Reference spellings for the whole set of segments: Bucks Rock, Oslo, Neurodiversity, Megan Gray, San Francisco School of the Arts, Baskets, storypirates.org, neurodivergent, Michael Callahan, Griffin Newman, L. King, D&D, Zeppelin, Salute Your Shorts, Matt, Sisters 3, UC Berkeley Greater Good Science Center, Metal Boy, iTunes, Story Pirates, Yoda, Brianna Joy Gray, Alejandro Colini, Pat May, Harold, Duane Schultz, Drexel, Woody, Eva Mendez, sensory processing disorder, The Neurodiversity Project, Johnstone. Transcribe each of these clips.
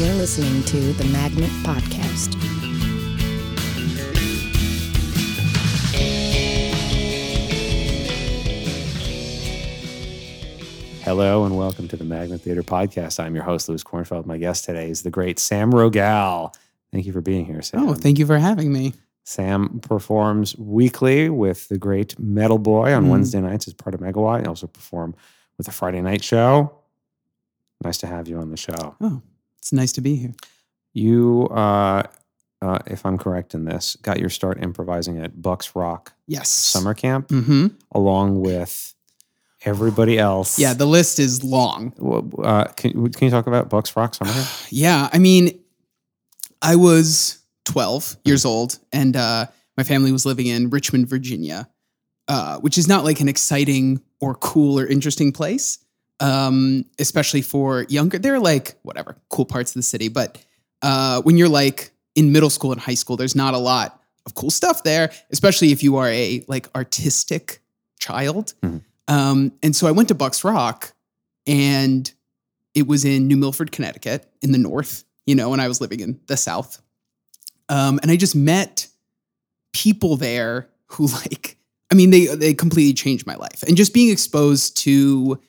You're listening to The Magnet Podcast. Hello and welcome to the Magnet Theater Podcast. I'm your host, Louis Cornfeld. My guest today is the great Sam Rogal. Thank you for being here, Sam. Oh, thank you for having me. Sam performs weekly with the great Metal Boy on Wednesday nights as part of Megawatt. I also perform with the Friday night show. Nice to have you on the show. Oh, it's nice to be here. You, if I'm correct in this, got your start improvising at Bucks Rock summer camp, along with everybody else. Yeah, the list is long. Can you talk about Bucks Rock summer camp? Yeah, I mean, I was 12 years old, and my family was living in Richmond, Virginia, which is not like an exciting or cool or interesting place, especially for younger. They're like, whatever, cool parts of the city. But when you're like in middle school and high school, there's not a lot of cool stuff there, especially if you are a like artistic child. And so I went to Bucks Rock, and it was in New Milford, Connecticut, in the north, you know, and I was living in the south. And I just met people there who like, I mean, they completely changed my life. And just being exposed to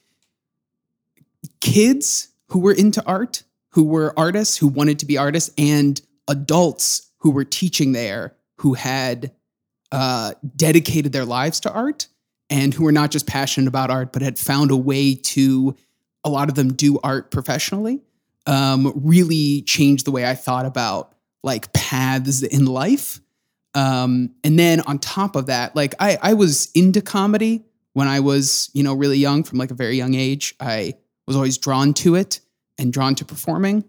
kids who were into art, who were artists, who wanted to be artists, and adults who were teaching there, who had dedicated their lives to art and who were not just passionate about art, but had found a way to, a lot of them do art professionally, really changed the way I thought about like paths in life. And then on top of that, like I was into comedy when I was, you know, really young from like a very young age. I was always drawn to it and drawn to performing.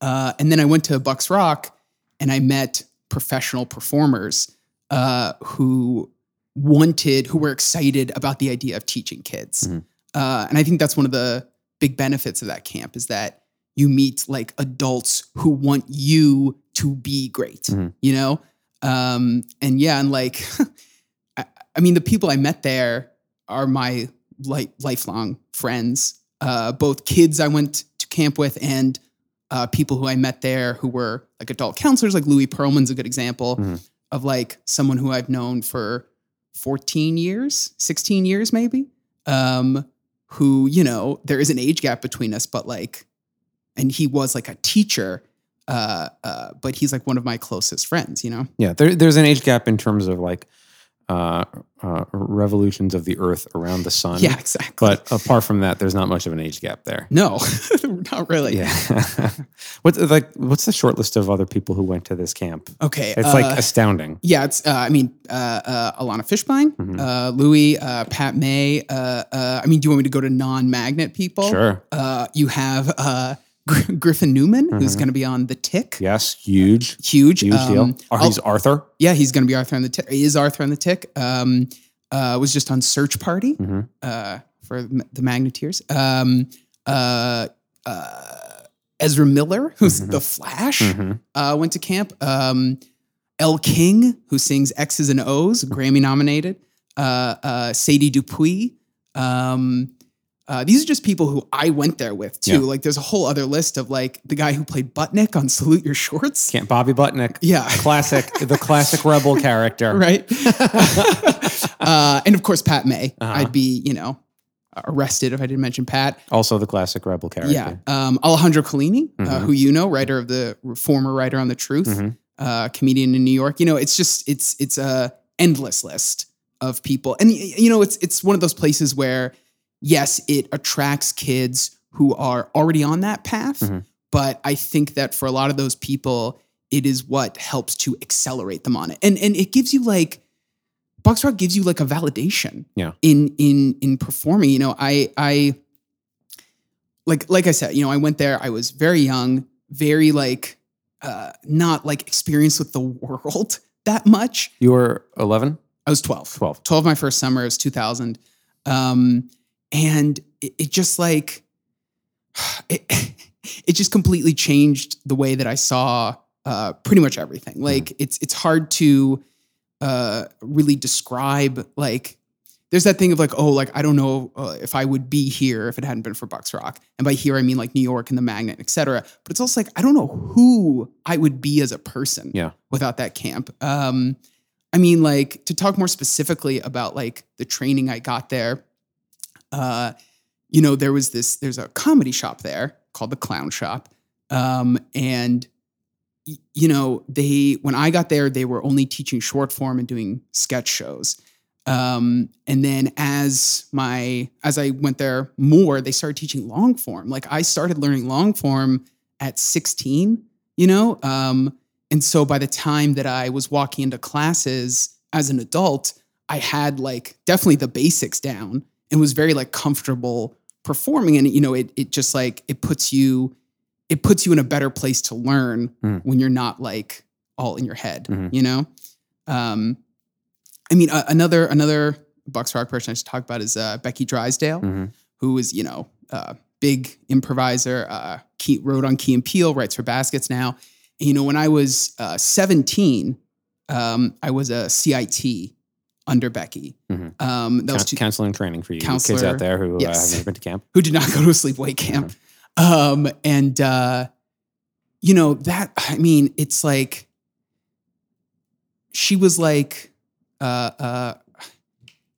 And then I went to Bucks Rock and I met professional performers who were excited about the idea of teaching kids. And I think that's one of the big benefits of that camp is that you meet like adults who want you to be great, you know? And like, I mean, the people I met there are my lifelong friends, both kids I went to camp with and people who I met there who were like adult counselors, like Louis Perlman's a good example of like someone who I've known for 14 years, 16 years maybe, who, you know, there is an age gap between us, but like, and he was like a teacher, but he's like one of my closest friends, you know? Yeah, there's an age gap in terms of like revolutions of the earth around the sun. Yeah, exactly. But apart from that, there's not much of an age gap there. No, not really. Yeah. What's the short list of other people who went to this camp? Okay. It's like astounding. Yeah, it's, Alana Fishbein, Louis, Pat May. I mean, do you want me to go to non-magnet people? Sure. You have... Griffin Newman, who's going to be on The Tick. Yes, huge deal. He's Arthur. Yeah, he's going to be Arthur on The Tick. He is Arthur on The Tick. Was just on Search Party for the Magneteers. Ezra Miller, who's The Flash, went to camp. L. King, who sings X's and O's, Grammy nominated. Sadie Dupuis. These are just people who I went there with too. Yeah. Like there's a whole other list of like the guy who played Butnick on Salute Your Shorts. Bobby Butnick. Yeah. Classic, the classic rebel character. Right. And of course, Pat May. I'd be, you know, arrested if I didn't mention Pat. Also the classic rebel character. Yeah. Alejandro Colini, who you know, former writer on The Truth, comedian in New York. You know, it's just, it's a endless list of people. And you know, it's one of those places where, yes, it attracts kids who are already on that path, but I think that for a lot of those people, it is what helps to accelerate them on it. And it gives you like, Bucks Rock gives you like a validation in performing. You know, I like I said, you know, I went there, I was very young, very like, not like experienced with the world that much. You were 11? I was 12 my first summer, it was 2000. And it just like, it just completely changed the way that I saw pretty much everything. Like it's hard to really describe like there's that thing of like, oh, like, I don't know if I would be here if it hadn't been for Bucks Rock. And by here, I mean like New York and the Magnet, et cetera. But it's also like, I don't know who I would be as a person without that camp. I mean, like, to talk more specifically about like the training I got there, you know, there was this, there's a comedy shop there called the Clown Shop. And you know, when I got there, they were only teaching short form and doing sketch shows. And then as I went there more, they started teaching long form. Like I started learning long form at 16, you know? And so by the time that I was walking into classes as an adult, I had like definitely the basics down and was very like comfortable performing. And, you know, it just like, it puts you in a better place to learn when you're not like all in your head, you know? I mean, another Bucks Rock person I should talk about is Becky Drysdale, who is, you know, big improviser, wrote on Key and Peel, writes for Baskets now. And, you know, when I was 17, I was a CIT under Becky. That was counseling training for you kids out there who haven't been to camp. Who did not go to a sleepaway camp. And, you know, that, I mean, it's like, she was like,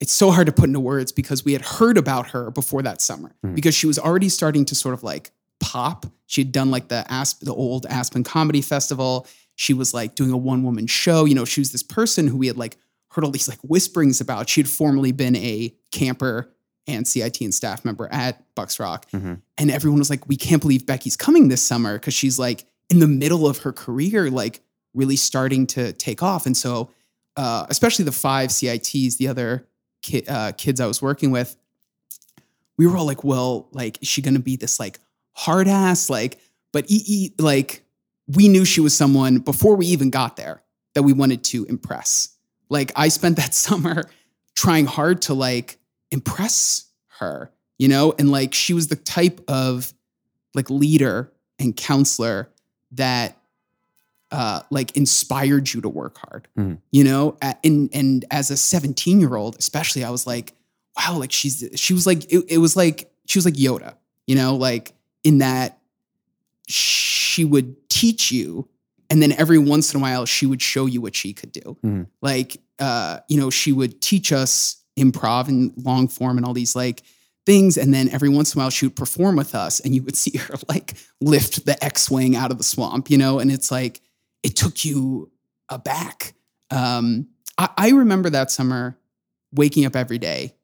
it's so hard to put into words because we had heard about her before that summer because she was already starting to sort of like pop. She had done like the old Aspen Comedy Festival. She was like doing a one-woman show. You know, she was this person who we had like heard all these like whisperings about. She had formerly been a camper and CIT and staff member at Bucks Rock. And everyone was like, we can't believe Becky's coming this summer because she's like in the middle of her career, like really starting to take off. And so especially the 5 CITs, the other kids I was working with, we were all like, well, like, is she going to be this like hard ass? Like, but like we knew she was someone before we even got there that we wanted to impress. Like I spent that summer trying hard to like impress her, you know? And like, she was the type of like leader and counselor that like inspired you to work hard, you know? And as a 17-year-old, especially, I was like, wow, like she was like, it was like, she was like Yoda, you know, like in that she would teach you. And then every once in a while, she would show you what she could do. Like, you know, she would teach us improv and long form and all these like things. And then every once in a while she would perform with us and you would see her like lift the X-wing out of the swamp, you know? And it's like, it took you aback. I remember that summer waking up every day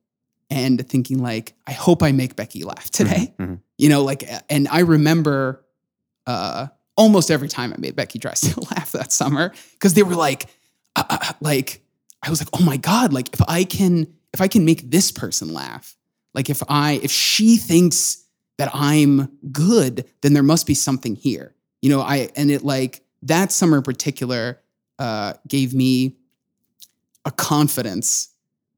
and thinking like, I hope I make Becky laugh today. You know, like, and I remember almost every time I made Becky Drysdale laugh that summer because they were like, I was like, oh my God, like if I can make this person laugh, like if she thinks that I'm good, then there must be something here. You know, that summer in particular gave me a confidence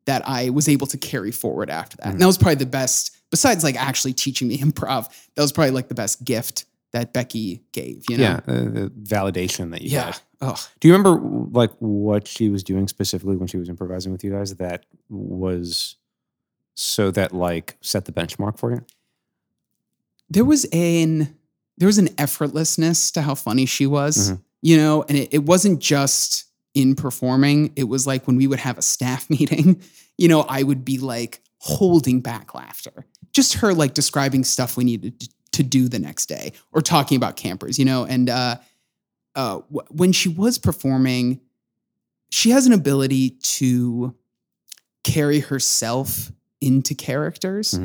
that I was able to carry forward after that. And that was probably the best, besides like actually teaching me improv, that was probably like the best gift that Becky gave, you know? Yeah, the validation that you had. Oh. Do you remember like what she was doing specifically when she was improvising with you guys that was so that like set the benchmark for you? There was an effortlessness to how funny she was, you know, and it wasn't just in performing. It was like when we would have a staff meeting, you know, I would be like holding back laughter. Just her like describing stuff we needed to do the next day or talking about campers, you know. And when she was performing, she has an ability to carry herself into characters,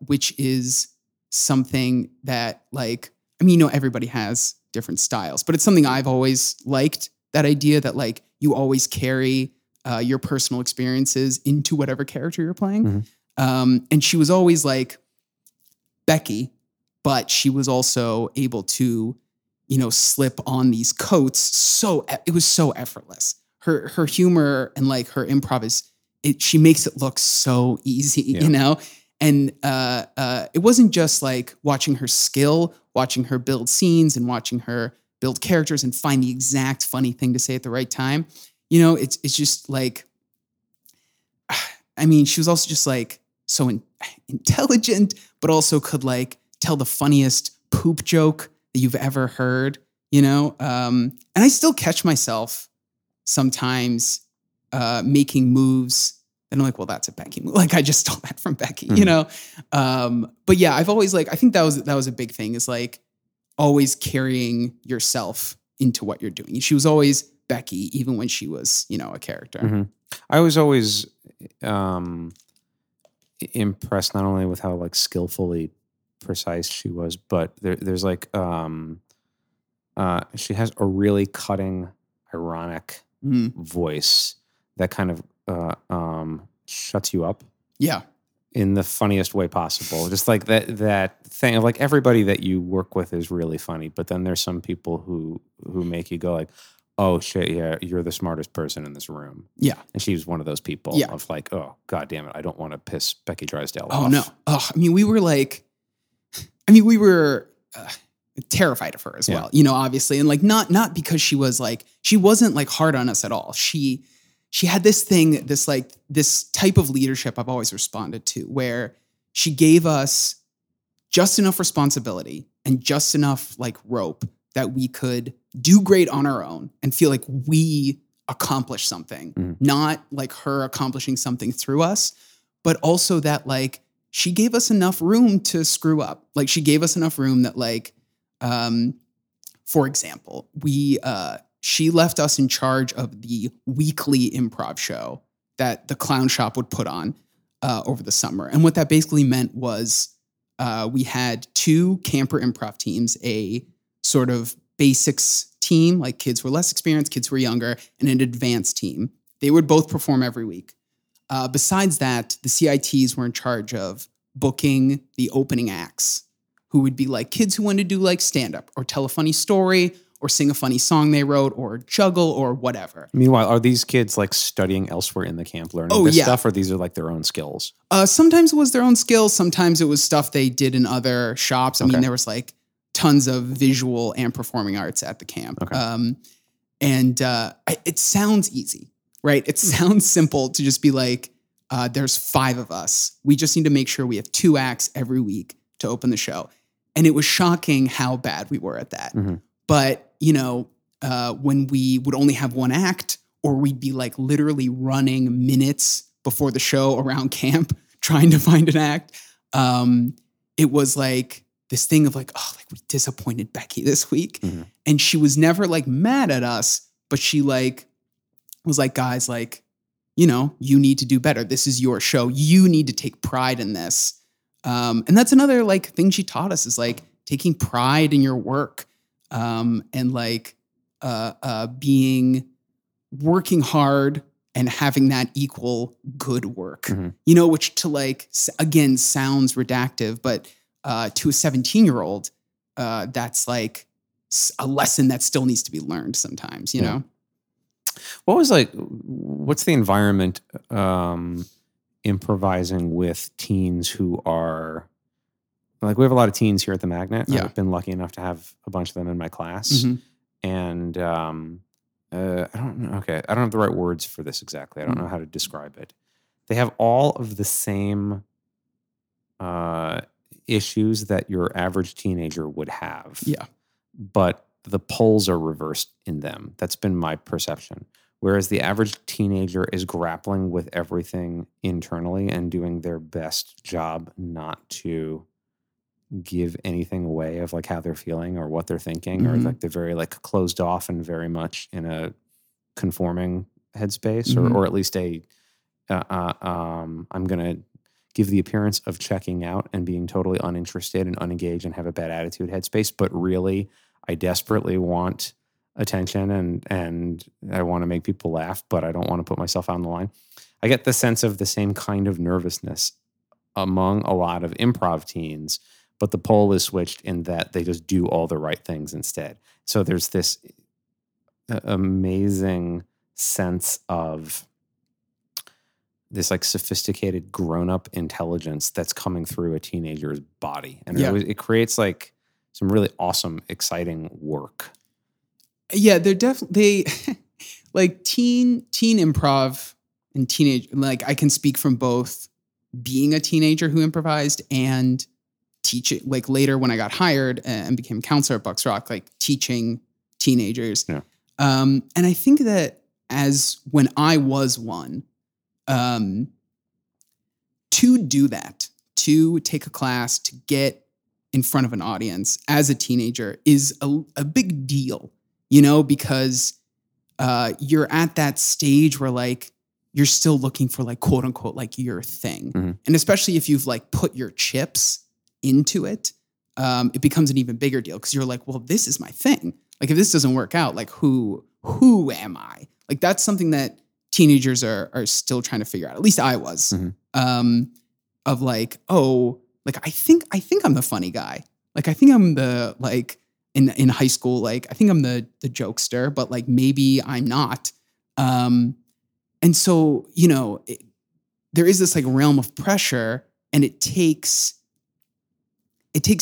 which is something that like, I mean, you know, everybody has different styles, but it's something I've always liked, that idea that like you always carry your personal experiences into whatever character you're playing. And she was always like Becky, but she was also able to, you know, slip on these coats. So it was so effortless. Her humor and like her improv she makes it look so easy, you know? And it wasn't just like watching her skill, watching her build scenes and watching her build characters and find the exact funny thing to say at the right time. You know, it's just like, I mean, she was also just like so intelligent, but also could like tell the funniest poop joke that you've ever heard, you know? And I still catch myself sometimes making moves. And I'm like, well, that's a Becky move. Like I just stole that from Becky, you know? But yeah, I've always like, I think that was a big thing, is like always carrying yourself into what you're doing. She was always Becky, even when she was, you know, a character. Mm-hmm. I was always impressed not only with how like skillfully precise she was, but there's like, she has a really cutting, ironic voice that kind of, shuts you up. Yeah. In the funniest way possible. Just like that thing of like everybody that you work with is really funny, but then there's some people who make you go like, oh shit, yeah, you're the smartest person in this room. Yeah. And she was one of those people of like, oh, God damn it, I don't want to piss Becky Drysdale off. Oh no. Oh, I mean, we were terrified of her as well, you know, obviously. And like, not because she was like, she wasn't like hard on us at all. She had this thing, this type of leadership I've always responded to, where she gave us just enough responsibility and just enough like rope that we could do great on our own and feel like we accomplished something, not like her accomplishing something through us, but also that like she gave us enough room to screw up. Like she gave us enough room that like, for example, she left us in charge of the weekly improv show that the Clown Shop would put on over the summer. And what that basically meant was we had two camper improv teams, a sort of basics team, like kids were less experienced, kids were younger, and an advanced team. They would both perform every week. Besides that, the CITs were in charge of booking the opening acts, who would be like kids who wanted to do like stand-up or tell a funny story or sing a funny song they wrote, or juggle, or whatever. Meanwhile, are these kids like studying elsewhere in the camp, learning this stuff, or these are like their own skills? Sometimes it was their own skills. Sometimes it was stuff they did in other shops. I mean, there was like tons of visual and performing arts at the camp. Okay. It sounds easy, right? It sounds simple to just be like, there's five of us. We just need to make sure we have two acts every week to open the show. And it was shocking how bad we were at that. Mm-hmm. But, you know, when we would only have one act, or we'd be like literally running minutes before the show around camp trying to find an act, it was like this thing of like, oh, like we disappointed Becky this week. Mm-hmm. And she was never like mad at us, but she like was like, guys, like, you know, you need to do better. This is your show. You need to take pride in this. And that's another like thing she taught us, is like taking pride in your work. And like, working hard and having that equal good work, you know, which to like, again, sounds reductive, but, to a 17-year-old, that's like a lesson that still needs to be learned sometimes, you know? What's the environment, improvising with teens who are, like, we have a lot of teens here at the Magnet. Yeah. I've been lucky enough to have a bunch of them in my class. Mm-hmm. And I don't have the right words for this exactly. I don't know how to describe it. They have all of the same issues that your average teenager would have. Yeah. But the poles are reversed in them. That's been my perception. Whereas the average teenager is grappling with everything internally and doing their best job not to give anything away of like how they're feeling or what they're thinking, or like they're very like closed off and very much in a conforming headspace, or at least a I'm going to give the appearance of checking out and being totally uninterested and unengaged and have a bad attitude headspace, but really I desperately want attention and I want to make people laugh, but I don't want to put myself on the line. I get the sense of the same kind of nervousness among a lot of improv teens, but the pole is switched in that they just do all the right things instead. So there's this amazing sense of this like sophisticated grown-up intelligence that's coming through a teenager's body. And it creates like some really awesome, exciting work. Yeah, they're definitely, like teen improv and teenage, like I can speak from both being a teenager who improvised and teaching, like later when I got hired and became counselor at Bucks Rock, like teaching teenagers. Yeah. And I think that as when I was one, to do that, to take a class, to get in front of an audience as a teenager is a big deal, you know, because you're at that stage where like, you're still looking for like, quote unquote, like your thing. Mm-hmm. And especially if you've like put your chips into it, it becomes an even bigger deal. Cause you're like, well, this is my thing. Like if this doesn't work out, like who am I? Like that's something that teenagers are still trying to figure out. At least I was, mm-hmm. Of like, oh, like, I think I'm the funny guy. Like, I think I'm the, like in high school, like, I think I'm the jokester, but like, maybe I'm not. And so, you know, there is this like realm of pressure, and it takes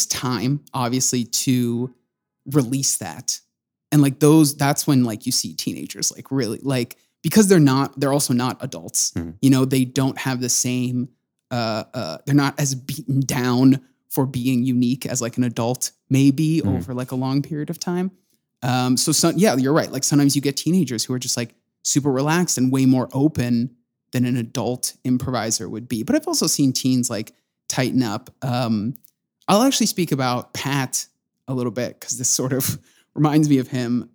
time, obviously, to release that. And like that's when like you see teenagers like really like, because they're also not adults, mm-hmm. you know, they don't have the same, they're not as beaten down for being unique as like an adult maybe mm-hmm. over like a long period of time. So you're right. Like sometimes you get teenagers who are just like, super relaxed and way more open than an adult improviser would be. But I've also seen teens like tighten up. I'll actually speak about Pat a little bit because this sort of reminds me of him.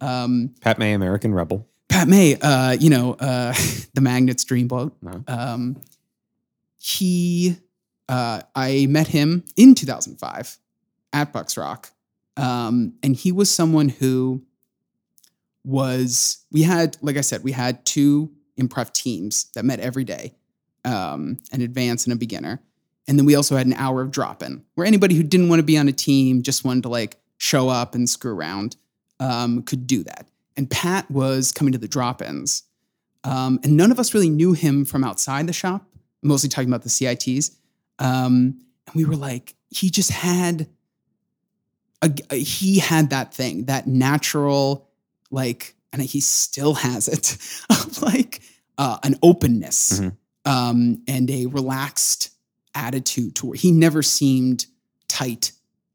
Pat May, American Rebel. Pat May, the Magnet's Dreamboat. No. I met him in 2005 at Bucks Rock. And he was someone who we had two improv teams that met every day, an advanced and a beginner. And then we also had an hour of drop-in where anybody who didn't want to be on a team, just wanted to like show up and screw around, could do that. And Pat was coming to the drop-ins. And none of us really knew him from outside the shop, mostly talking about the CITs. And we were like, he had that thing, that natural, like, and he still has it, of like an openness mm-hmm. And a relaxed attitude toward. He never seemed tight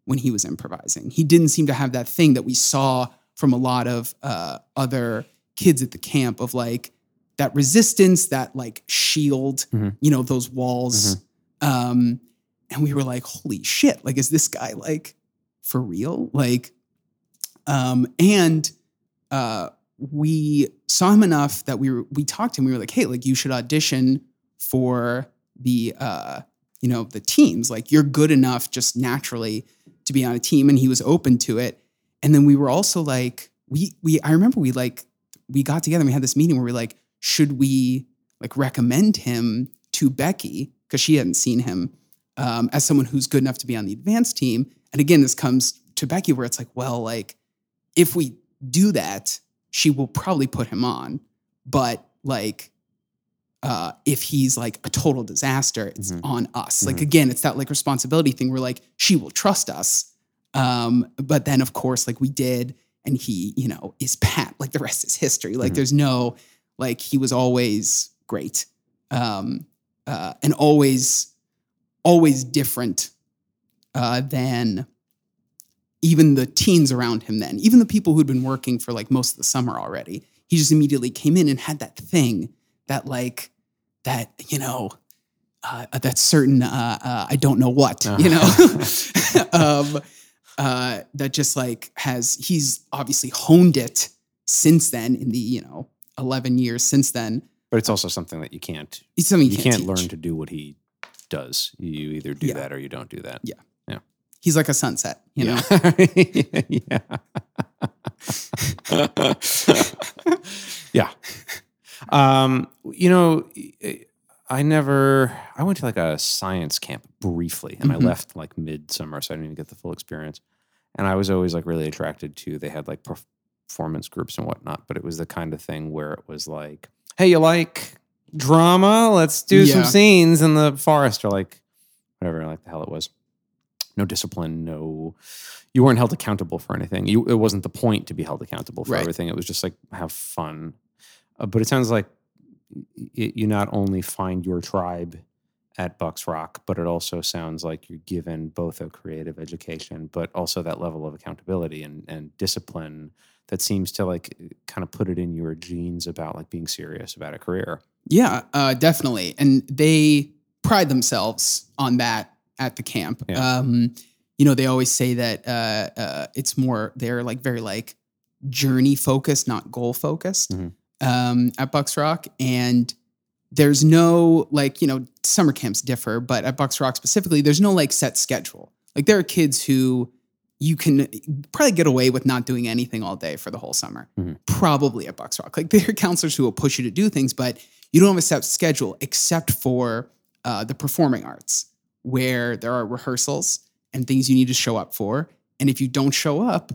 when he was improvising. He didn't seem to have that thing that we saw from a lot of other kids at the camp of like that resistance, that like shield, mm-hmm. you know, those walls. Mm-hmm. And we were like, holy shit, like, is this guy like for real? Like, we saw him enough that we talked to him. We were like, hey, like you should audition for the, the teams, like you're good enough just naturally to be on a team. And he was open to it. And then we were also like, I remember we got together and we had this meeting where we were like, should we like recommend him to Becky? Cause she hadn't seen him, as someone who's good enough to be on the advanced team. And again, this comes to Becky where it's like, well, like if we do that, she will probably put him on. But like, if he's like a total disaster, it's mm-hmm. on us. Mm-hmm. Like, again, it's that like responsibility thing where like, she will trust us. But then of course, like we did, and he, you know, is Pat, like the rest is history. Like mm-hmm. there's no, like, he was always great. And always different, than even the teens around him then, even the people who'd been working for like most of the summer already, he just immediately came in and had that thing that like, that, you know, that certain, I don't know what, you know, that just like he's obviously honed it since then in the, you know, 11 years since then. But it's also something that you can't learn to do what he does. You either do that or you don't do that. Yeah. He's like a sunset, you know? Yeah. Yeah. I went to like a science camp briefly and mm-hmm. I left like midsummer, so I didn't even get the full experience. And I was always like really attracted to, they had like performance groups and whatnot, but it was the kind of thing where it was like, hey, you like drama? Let's do some scenes in the forest or like whatever, like the hell it was. No discipline, you weren't held accountable for anything. It wasn't the point to be held accountable for everything. It was just like, have fun. But it sounds like you not only find your tribe at Bucks Rock, but it also sounds like you're given both a creative education, but also that level of accountability and discipline that seems to like kind of put it in your genes about like being serious about a career. Yeah, definitely. And they pride themselves on that at the camp. Yeah. You know, they always say that it's more, they're like very like journey focused, not goal focused, mm-hmm. At Bucks Rock. And there's no like, you know, summer camps differ, but at Bucks Rock specifically, there's no like set schedule. Like there are kids who you can probably get away with not doing anything all day for the whole summer, mm-hmm. probably at Bucks Rock. Like there are counselors who will push you to do things, but you don't have a set schedule except for the performing arts, where there are rehearsals and things you need to show up for. And if you don't show up,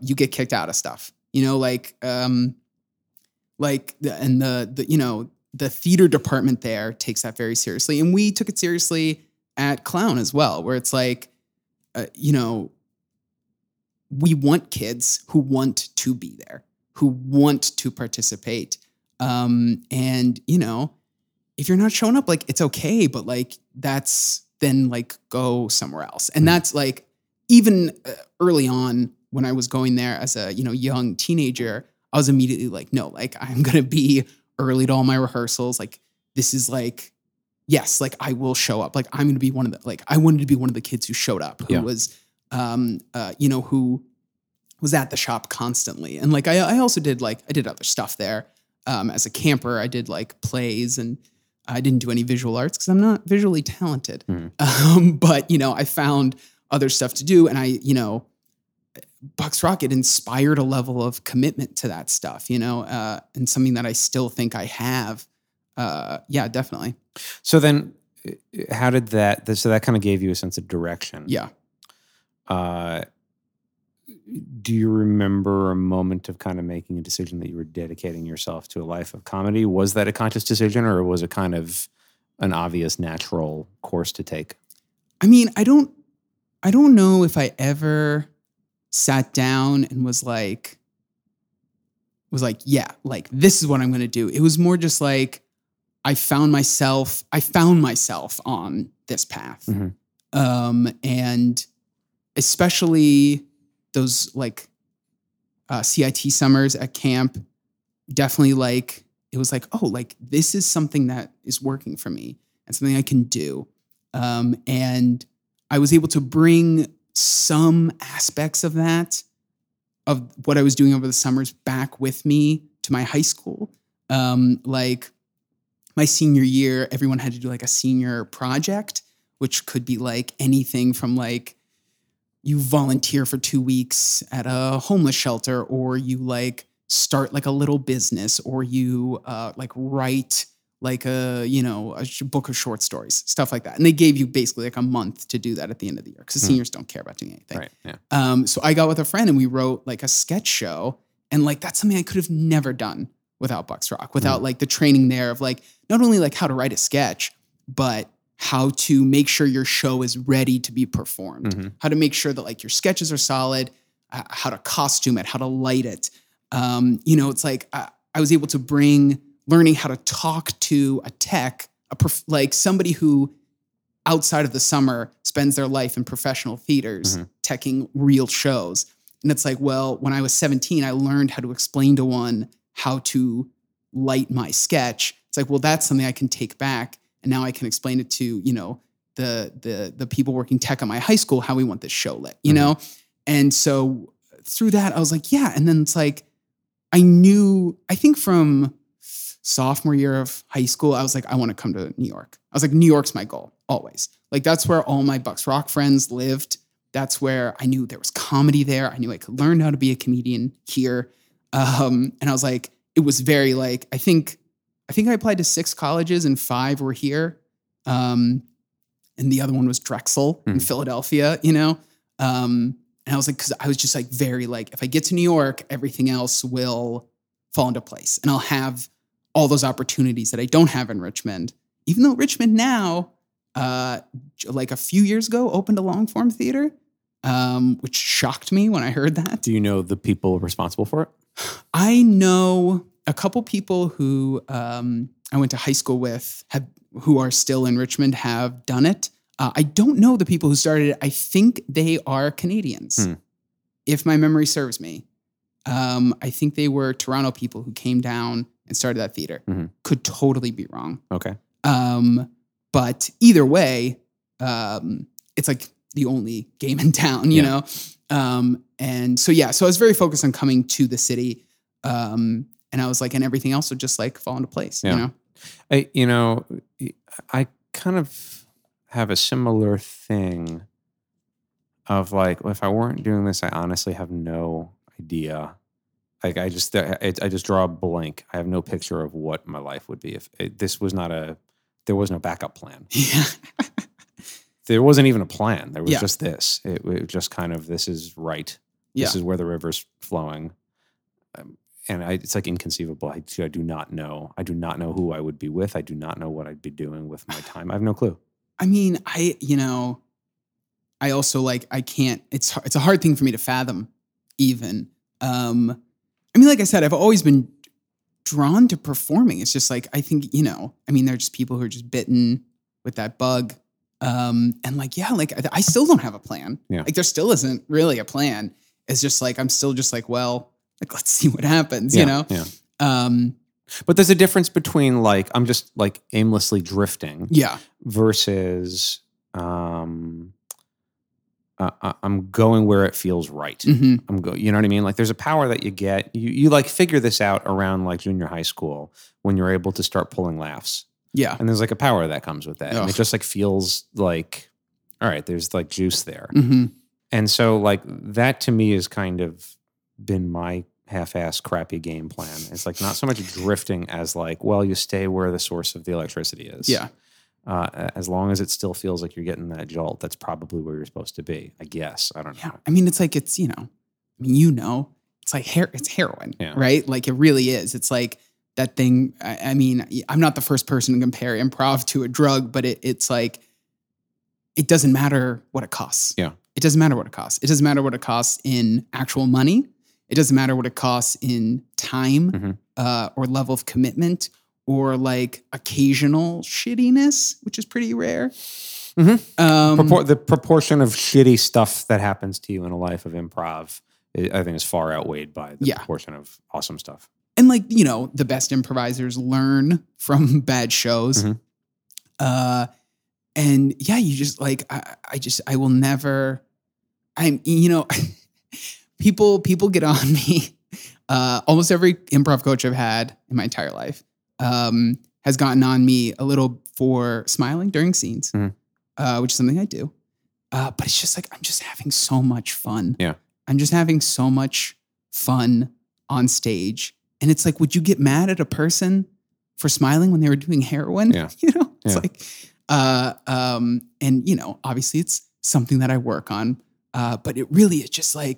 you get kicked out of stuff, you know, the theater department there takes that very seriously. And we took it seriously at Clown as well, where it's like, you know, we want kids who want to be there, who want to participate. And, you know, if you're not showing up, like, it's okay, but like, that's then like go somewhere else. And that's like, even early on when I was going there as a, you know, young teenager, I was immediately like, no, like I'm going to be early to all my rehearsals. Like, this is like, yes, like I will show up. Like I'm going to be one of the, like, I wanted to be one of the kids who showed up, who was, you know, who was at the shop constantly. And like, I also did like, I did other stuff there. As a camper, I did like plays, and I didn't do any visual arts because I'm not visually talented. Mm-hmm. But you know, I found other stuff to do, and I, you know, Bucks Rock inspired a level of commitment to that stuff, you know, and something that I still think I have. Yeah, definitely. So then how did that, so that kind of gave you a sense of direction. Yeah. Do you remember a moment of kind of making a decision that you were dedicating yourself to a life of comedy? Was that a conscious decision, or was it kind of an obvious natural course to take? I mean, I don't know if I ever sat down and was like, yeah, like this is what I'm going to do. It was more just like, I found myself on this path. Mm-hmm. And especially those like CIT summers at camp, definitely like, it was like, oh, like this is something that is working for me and something I can do. And I was able to bring some aspects of that, of what I was doing over the summers, back with me to my high school. Like my senior year, everyone had to do like a senior project, which could be like anything from like you volunteer for 2 weeks at a homeless shelter, or you like start like a little business, or you like write like a, you know, a book of short stories, stuff like that. And they gave you basically like a month to do that at the end of the year, because seniors don't care about doing anything. Right, yeah. So I got with a friend and we wrote like a sketch show. And like, that's something I could have never done without Bucks Rock, without like the training there of like, not only like how to write a sketch, but how to make sure your show is ready to be performed, mm-hmm. how to make sure that like your sketches are solid, how to costume it, how to light it. You know, it's like, I was able to bring learning how to talk to a tech, like somebody who outside of the summer spends their life in professional theaters, mm-hmm. teching real shows. And it's like, well, when I was 17, I learned how to explain to one how to light my sketch. It's like, well, that's something I can take back. And now I can explain it to, you know, the people working tech at my high school, how we want this show lit, you mm-hmm. know? And so through that, I was like, yeah. And then it's like, I think from sophomore year of high school, I was like, I want to come to New York. I was like, New York's my goal, always. Like, that's where all my Bucks Rock friends lived. That's where I knew there was comedy there. I knew I could learn how to be a comedian here. And I was like, it was very like, I think I applied to 6 colleges and 5 were here. And the other one was Drexel in Philadelphia, you know? And I was like, cause I was just like, very like, if I get to New York, everything else will fall into place and I'll have all those opportunities that I don't have in Richmond, even though Richmond now, like a few years ago, opened a long form theater, which shocked me when I heard that. Do you know the people responsible for it? I know a couple people who I went to high school with who are still in Richmond have done it. I don't know the people who started it. I think they are Canadians, if my memory serves me. I think they were Toronto people who came down and started that theater. Mm-hmm. Could totally be wrong. Okay. But either way, it's like the only game in town, you know? And so, so I was very focused on coming to the city. And I was like, and everything else would just like fall into place, you know? I kind of have a similar thing of like, well, if I weren't doing this, I honestly have no idea. Like I just draw a blank. I have no picture of what my life would be if this was not there was no backup plan. Yeah. There wasn't even a plan. There was just this. It just kind of, this is right. Yeah. This is where the river's flowing. And it's like inconceivable. I do not know. I do not know who I would be with. I do not know what I'd be doing with my time. I have no clue. I mean, I also I can't, it's a hard thing for me to fathom even. I mean, like I said, I've always been drawn to performing. It's just like, I think, there are just people who are just bitten with that bug. I still don't have a plan. Yeah. Like there still isn't really a plan. It's just like, I'm still just like, well, like, let's see what happens, you know? Yeah. But there's a difference between I'm just aimlessly drifting. Yeah. Versus, I'm going where it feels right. Mm-hmm. You know what I mean? Like there's a power that you get, you figure this out around junior high school when you're able to start pulling laughs. Yeah. And there's a power that comes with that. And it just feels all right, there's juice there. Mm-hmm. And so that to me is kind of been my half-ass crappy game plan. It's not so much drifting as you stay where the source of the electricity is. Yeah. As long as it still feels like you're getting that jolt, that's probably where you're supposed to be, I guess. I don't know. Yeah. I mean, it's it's it's heroin, right? Like it really is. It's like that thing. I mean, I'm not the first person to compare improv to a drug, but it's it doesn't matter what it costs. Yeah. It doesn't matter what it costs. It doesn't matter what it costs in actual money. It doesn't matter what it costs in time, mm-hmm. Or level of commitment, or occasional shittiness, which is pretty rare. Mm-hmm. The proportion of shitty stuff that happens to you in a life of improv, I think, is far outweighed by the proportion of awesome stuff. And the best improvisers learn from bad shows. Mm-hmm. And you just I will never, People get on me. Almost every improv coach I've had in my entire life has gotten on me a little for smiling during scenes, mm-hmm. Which is something I do. But it's just I'm just having so much fun. Yeah, I'm just having so much fun on stage. And it's would you get mad at a person for smiling when they were doing heroin? Yeah. It's obviously it's something that I work on. But it really is just I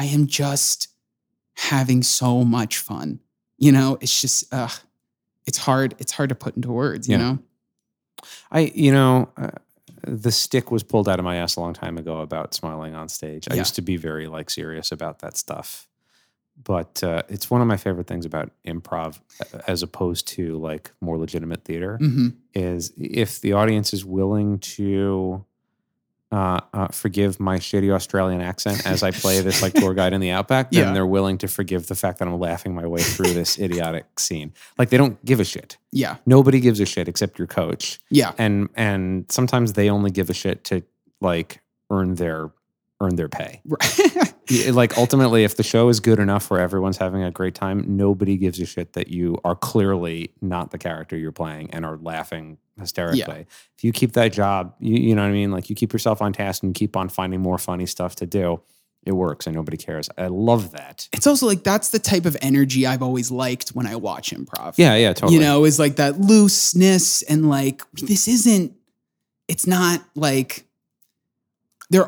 am just having so much fun. It's just, it's hard. It's hard to put into words, you know? The stick was pulled out of my ass a long time ago about smiling on stage. I used to be very serious about that stuff. But it's one of my favorite things about improv as opposed to more legitimate theater, mm-hmm. is if the audience is willing to forgive my shitty Australian accent as I play this tour guide in the outback, then they're willing to forgive the fact that I'm laughing my way through this idiotic scene. They don't give a shit. Yeah. Nobody gives a shit except your coach. Yeah. And sometimes they only give a shit to earn their pay. Right. Ultimately, if the show is good enough where everyone's having a great time, nobody gives a shit that you are clearly not the character you're playing and are laughing hysterically. Yeah. If you keep that job, you know what I mean? You keep yourself on task and keep on finding more funny stuff to do. It works and nobody cares. I love that. It's also that's the type of energy I've always liked when I watch improv. Yeah, totally. Is that looseness and this isn't, it's not there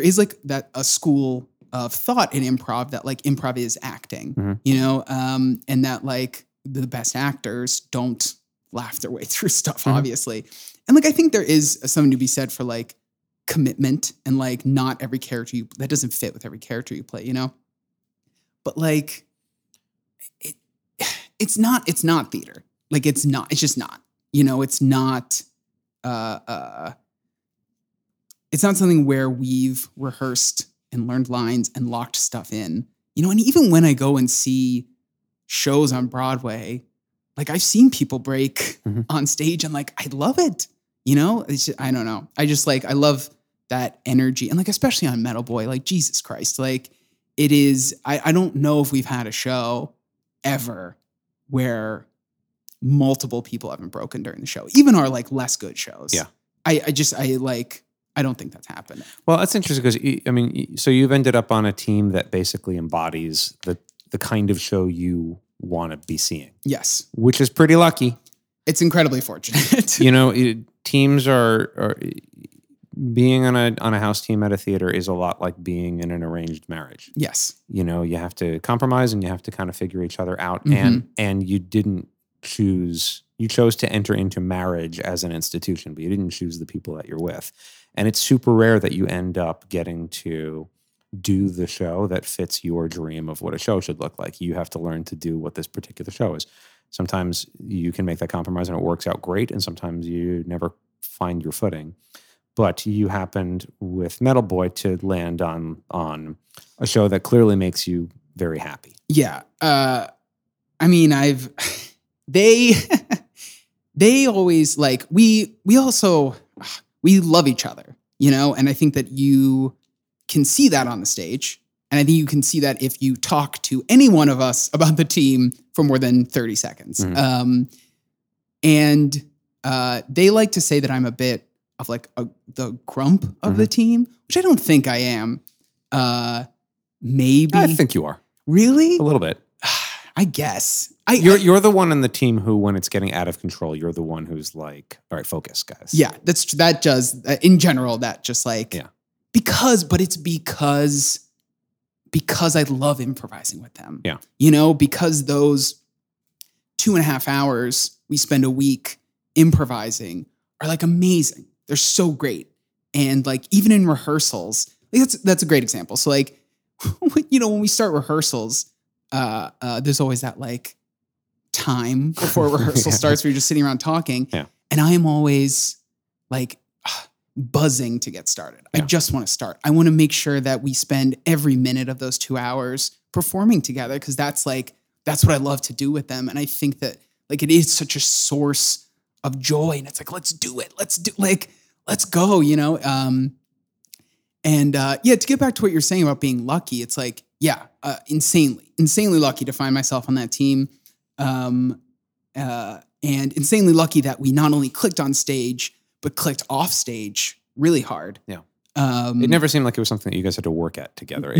is that a school of thought in improv that improv is acting, mm-hmm. And that the best actors don't laugh their way through stuff, mm-hmm. obviously. And I think there is something to be said for commitment and not every character that doesn't fit with every character you play, but it's not theater. Like it's not, it's just not, you know, it's not something where we've rehearsed and learned lines and locked stuff in, you know. And even when I go and see shows on Broadway, like I've seen people break mm-hmm. on stage and like, I love it. You know, it's just, I don't know. I just like, I love that energy. And like, especially on Metal Boy, like Jesus Christ, like it is, I don't know if we've had a show ever where multiple people haven't broken during the show, even our like less good shows. Yeah. I don't think that's happened. Well, that's interesting because, I mean, so you've ended up on a team that basically embodies the kind of show you want to be seeing. Yes. Which is pretty lucky. It's incredibly fortunate. You know, teams are being on a house team at a theater is a lot like being in an arranged marriage. Yes. You know, you have to compromise and you have to kind of figure each other out. Mm-hmm. And you didn't choose... You chose to enter into marriage as an institution, but you didn't choose the people that you're with. And it's super rare that you end up getting to do the show that fits your dream of what a show should look like. You have to learn to do what this particular show is. Sometimes you can make that compromise and it works out great, and sometimes you never find your footing. But you happened with Metal Boy to land on a show that clearly makes you very happy. Yeah. I mean, They always like, we love each other, you know? And I think that you can see that on the stage. And I think you can see that if you talk to any one of us about the team for more than 30 seconds. Mm-hmm. And they like to say that I'm a bit of like the grump of mm-hmm. the team, which I don't think I am. Maybe. I think you are. Really? A little bit. I guess. You're the one on the team who, when it's getting out of control, you're the one who's like, all right, focus, guys. Yeah, because I love improvising with them. Yeah. You know, because those 2.5 hours we spend a week improvising are like amazing. They're so great. And like, even in rehearsals, like that's a great example. So like, you know, when we start rehearsals, there's always that like time before rehearsal starts where you're just sitting around talking. Yeah. And I am always like buzzing to get started. Yeah. I just want to start. I want to make sure that we spend every minute of those 2 hours performing together, because that's what I love to do with them. And I think that like it is such a source of joy. And it's like, let's do it. Let's go, you know? And to get back to what you're saying about being lucky, it's like, yeah, insanely lucky to find myself on that team. And insanely lucky that we not only clicked on stage, but clicked off stage really hard. Yeah. It never seemed like it was something that you guys had to work at together.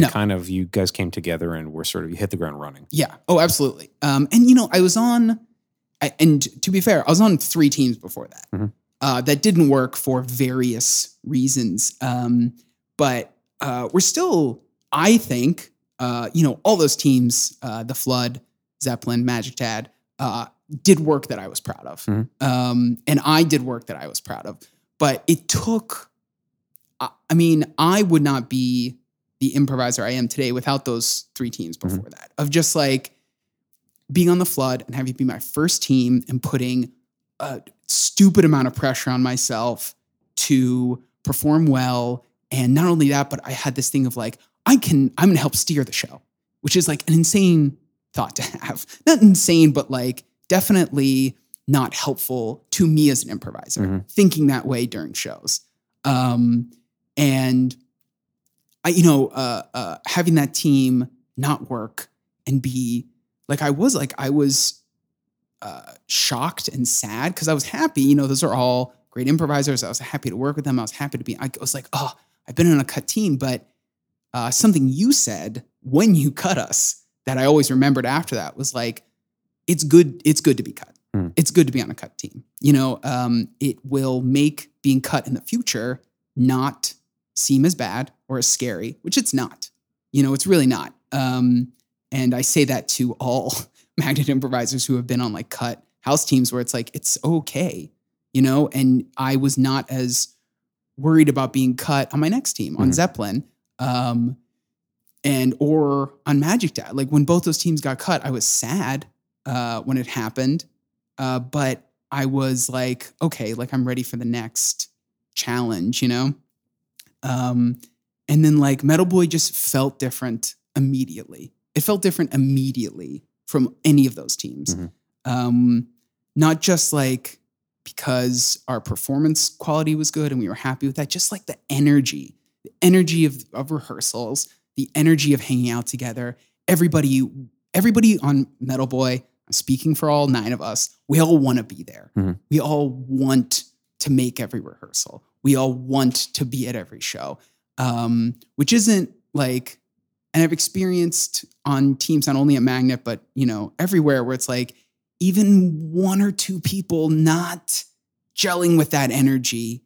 You guys came together and were sort of, you hit the ground running. Yeah. Oh, absolutely. And you know, to be fair, I was on 3 teams before that, mm-hmm. That didn't work for various reasons. But we're still, I think, you know, all those teams, The Flood, Zeppelin, Magic Dad, did work that I was proud of. Mm-hmm. And I did work that I was proud of. But it took, I mean, I would not be the improviser I am today without those 3 teams before mm-hmm. that. Of just like being on The Flood and having it be my first team and putting a stupid amount of pressure on myself to perform well. And not only that, but I had this thing of like, I'm going to help steer the show, which is like an insane thought to have. Not insane, but like definitely not helpful to me as an improviser, mm-hmm. thinking that way during shows. And having that team not work and be like, I was shocked and sad because I was happy. You know, those are all great improvisers. I was happy to work with them. I was happy to be, I was like, oh, I've been on a cut team, but something you said when you cut us that I always remembered after that was like, it's good to be cut. Mm. It's good to be on a cut team. You know, it will make being cut in the future not seem as bad or as scary, which it's not. You know, it's really not. And I say that to all magnet improvisers who have been on like cut house teams where it's like, it's okay, you know? And I was not as worried about being cut on my next team, on Zeppelin, and or on Magic Dad. Like when both those teams got cut, I was sad when it happened. But I was like, okay, like I'm ready for the next challenge, you know? And then like Metal Boy just felt different immediately. It felt different immediately from any of those teams. Mm-hmm. Not just like because our performance quality was good and we were happy with that, just like the energy of rehearsals, the energy of hanging out together. Everybody on Metal Boy, I'm speaking for all nine of us, we all want to be there. Mm-hmm. We all want to make every rehearsal. We all want to be at every show, which isn't like, and I've experienced on teams, not only at Magnet, but, you know, everywhere where it's like even one or two people not gelling with that energy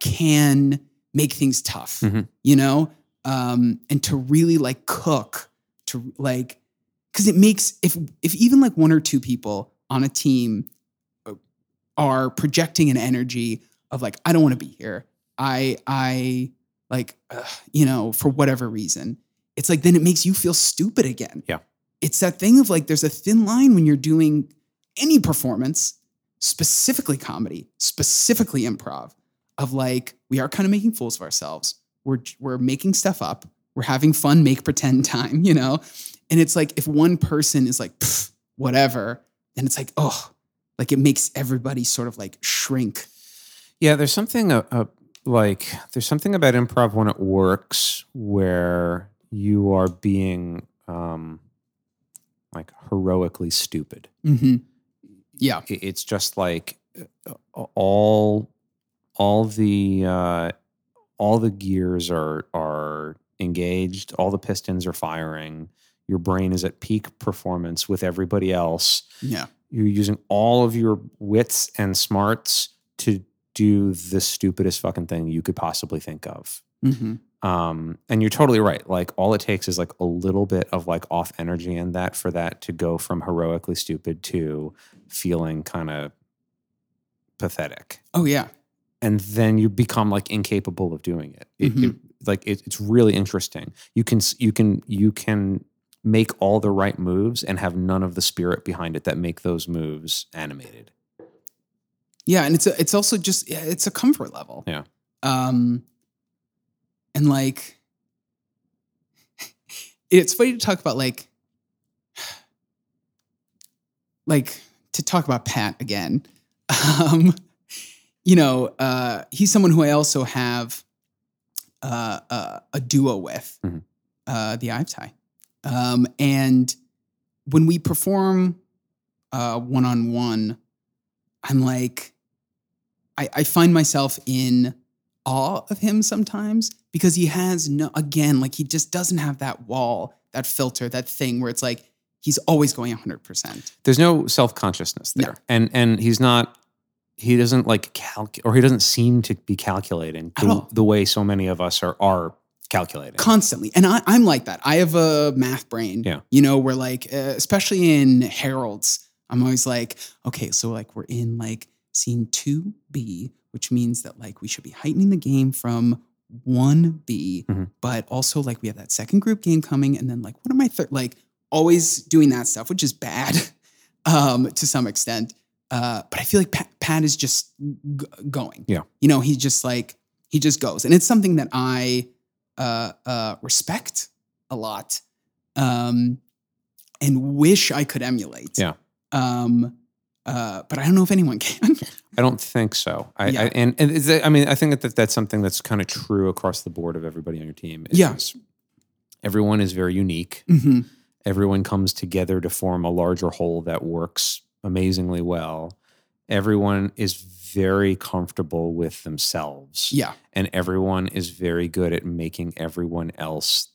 can make things tough, mm-hmm. you know? And to really like cook, to like, because it makes, if even like one or two people on a team are projecting an energy of like, I don't want to be here. I like, you know, for whatever reason, it's like, then it makes you feel stupid again. Yeah. It's that thing of like, there's a thin line when you're doing any performance, specifically comedy, specifically improv, of like, we are kind of making fools of ourselves. We're making stuff up. We're having fun, make pretend time, you know? And it's like, if one person is like, whatever, then it's like, oh, like it makes everybody sort of like shrink. Yeah. There's something about improv when it works where you are being like heroically stupid. Mm-hmm. Yeah. It's just like all the gears are engaged. All the pistons are firing. Your brain is at peak performance with everybody else. Yeah. You're using all of your wits and smarts to do the stupidest fucking thing you could possibly think of. Mm-hmm. And you're totally right. Like all it takes is like a little bit of like off energy in that for that to go from heroically stupid to feeling kind of pathetic. Oh yeah. And then you become like incapable of doing it. Mm-hmm. It's really interesting. You can make all the right moves and have none of the spirit behind it that make those moves animated. Yeah, and it's also just a comfort level. Yeah. And like, it's funny to talk about like to talk about Pat again. You know, he's someone who I also have a duo with, mm-hmm. The Ive Tie. And when we perform one-on-one, I'm like, I find myself in awe of him sometimes because he has he just doesn't have that wall, that filter, that thing where it's like, he's always going 100%. There's no self-consciousness there. No. And he's not, he doesn't like he doesn't seem to be calculating the way so many of us are calculating. Constantly. And I'm like that. I have a math brain, yeah. You know, where like, especially in Heralds, I'm always like, okay, so like we're in like scene 2B, which means that like we should be heightening the game from 1B, mm-hmm. but also like we have that second group game coming. And then like, what am I like always doing that stuff, which is bad to some extent. But I feel like Pat is just going, yeah. You know, he's just like, he just goes. And it's something that I respect a lot and wish I could emulate. Yeah. But I don't know if anyone can. I don't think so. I think that's something that's kind of true across the board of everybody on your team. Everyone is very unique. Mm-hmm. Everyone comes together to form a larger whole that works amazingly well. Everyone is very comfortable with themselves. Yeah. And everyone is very good at making everyone else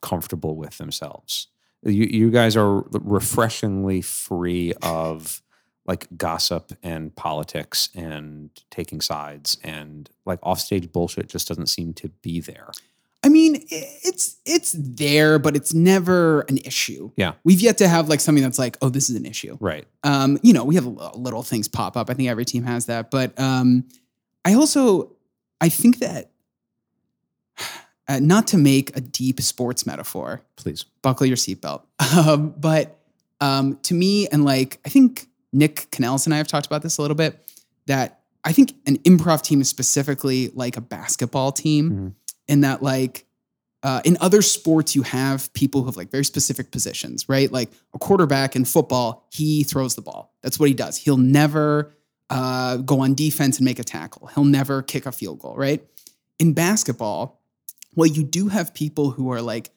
comfortable with themselves. You guys are refreshingly free of like gossip and politics and taking sides, and like offstage bullshit just doesn't seem to be there. I mean, it's there, but it's never an issue. Yeah. We've yet to have like something that's like, oh, this is an issue. Right. You know, we have little things pop up. I think every team has that. But I think that not to make a deep sports metaphor. Please. Buckle your seatbelt. But to me, and like, I think Nick Canellis and I have talked about this a little bit, that I think an improv team is specifically like a basketball team, mm-hmm. in that, like, in other sports, you have people who have like very specific positions, right? Like a quarterback in football, he throws the ball. That's what he does. He'll never go on defense and make a tackle. He'll never kick a field goal, right? In basketball, while you do have people who are like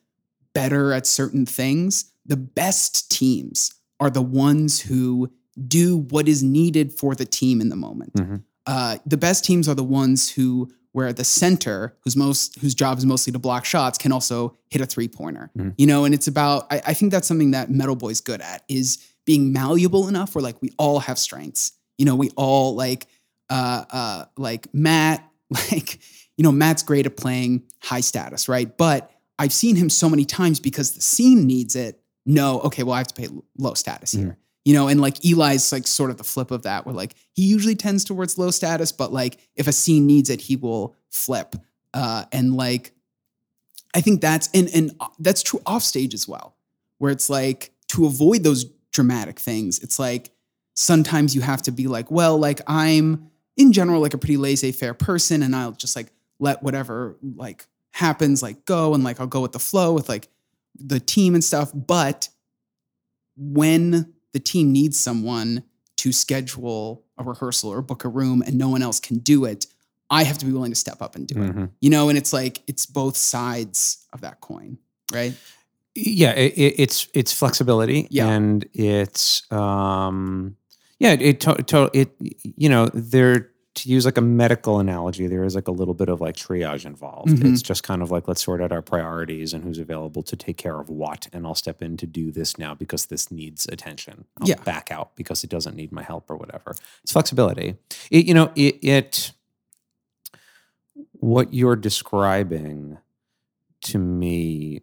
better at certain things, the best teams are the ones who do what is needed for the team in the moment. Mm-hmm. The best teams are the ones who, where the center, whose job is mostly to block shots, can also hit a three-pointer, mm-hmm. you know? And it's about, I think that's something that Metal Boy's good at, is being malleable enough where, like, we all have strengths. You know, we all, like Matt, like, you know, Matt's great at playing high status, right? But I've seen him so many times because the scene needs it. No, okay, well, I have to play low status here. Mm-hmm. You know, and like Eli's like sort of the flip of that, where like he usually tends towards low status, but like if a scene needs it, he will flip. And like, I think that's, and that's true off stage as well, where it's like, to avoid those dramatic things, it's like, sometimes you have to be like, well, like I'm in general, like a pretty laissez-faire person, and I'll just like let whatever like happens, like go, and like, I'll go with the flow with like the team and stuff. But when the team needs someone to schedule a rehearsal or book a room and no one else can do it, I have to be willing to step up and do mm-hmm. it. You know, and it's like, it's both sides of that coin, right? Yeah, it's flexibility, yeah. And it's, you know, there, to use like a medical analogy, there is like a little bit of like triage involved. Mm-hmm. It's just kind of like, let's sort out our priorities and who's available to take care of what. And I'll step in to do this now because this needs attention. I'll back out because it doesn't need my help or whatever. It's flexibility. What you're describing to me,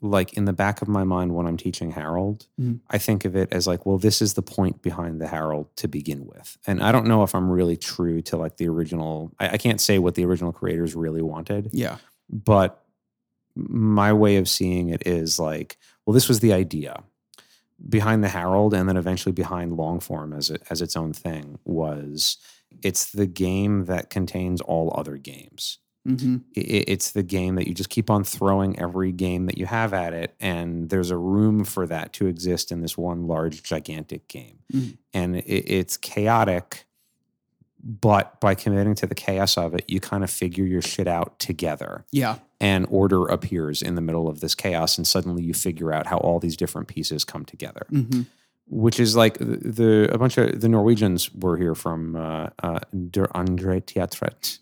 like in the back of my mind when I'm teaching Harold, I think of it as like, well, this is the point behind the Harold to begin with. And I don't know if I'm really true to like the original, I can't say what the original creators really wanted. Yeah. But my way of seeing it is like, well, this was the idea behind the Harold, and then eventually behind long form as its own thing was, it's the game that contains all other games. Mm-hmm. It's the game that you just keep on throwing every game that you have at it, and there's a room for that to exist in this one large, gigantic game. Mm-hmm. And it's chaotic, but by committing to the chaos of it, you kind of figure your shit out together. Yeah. And order appears in the middle of this chaos, and suddenly you figure out how all these different pieces come together. Mm-hmm. Which is like a bunch of the Norwegians were here from Der Andre Teatret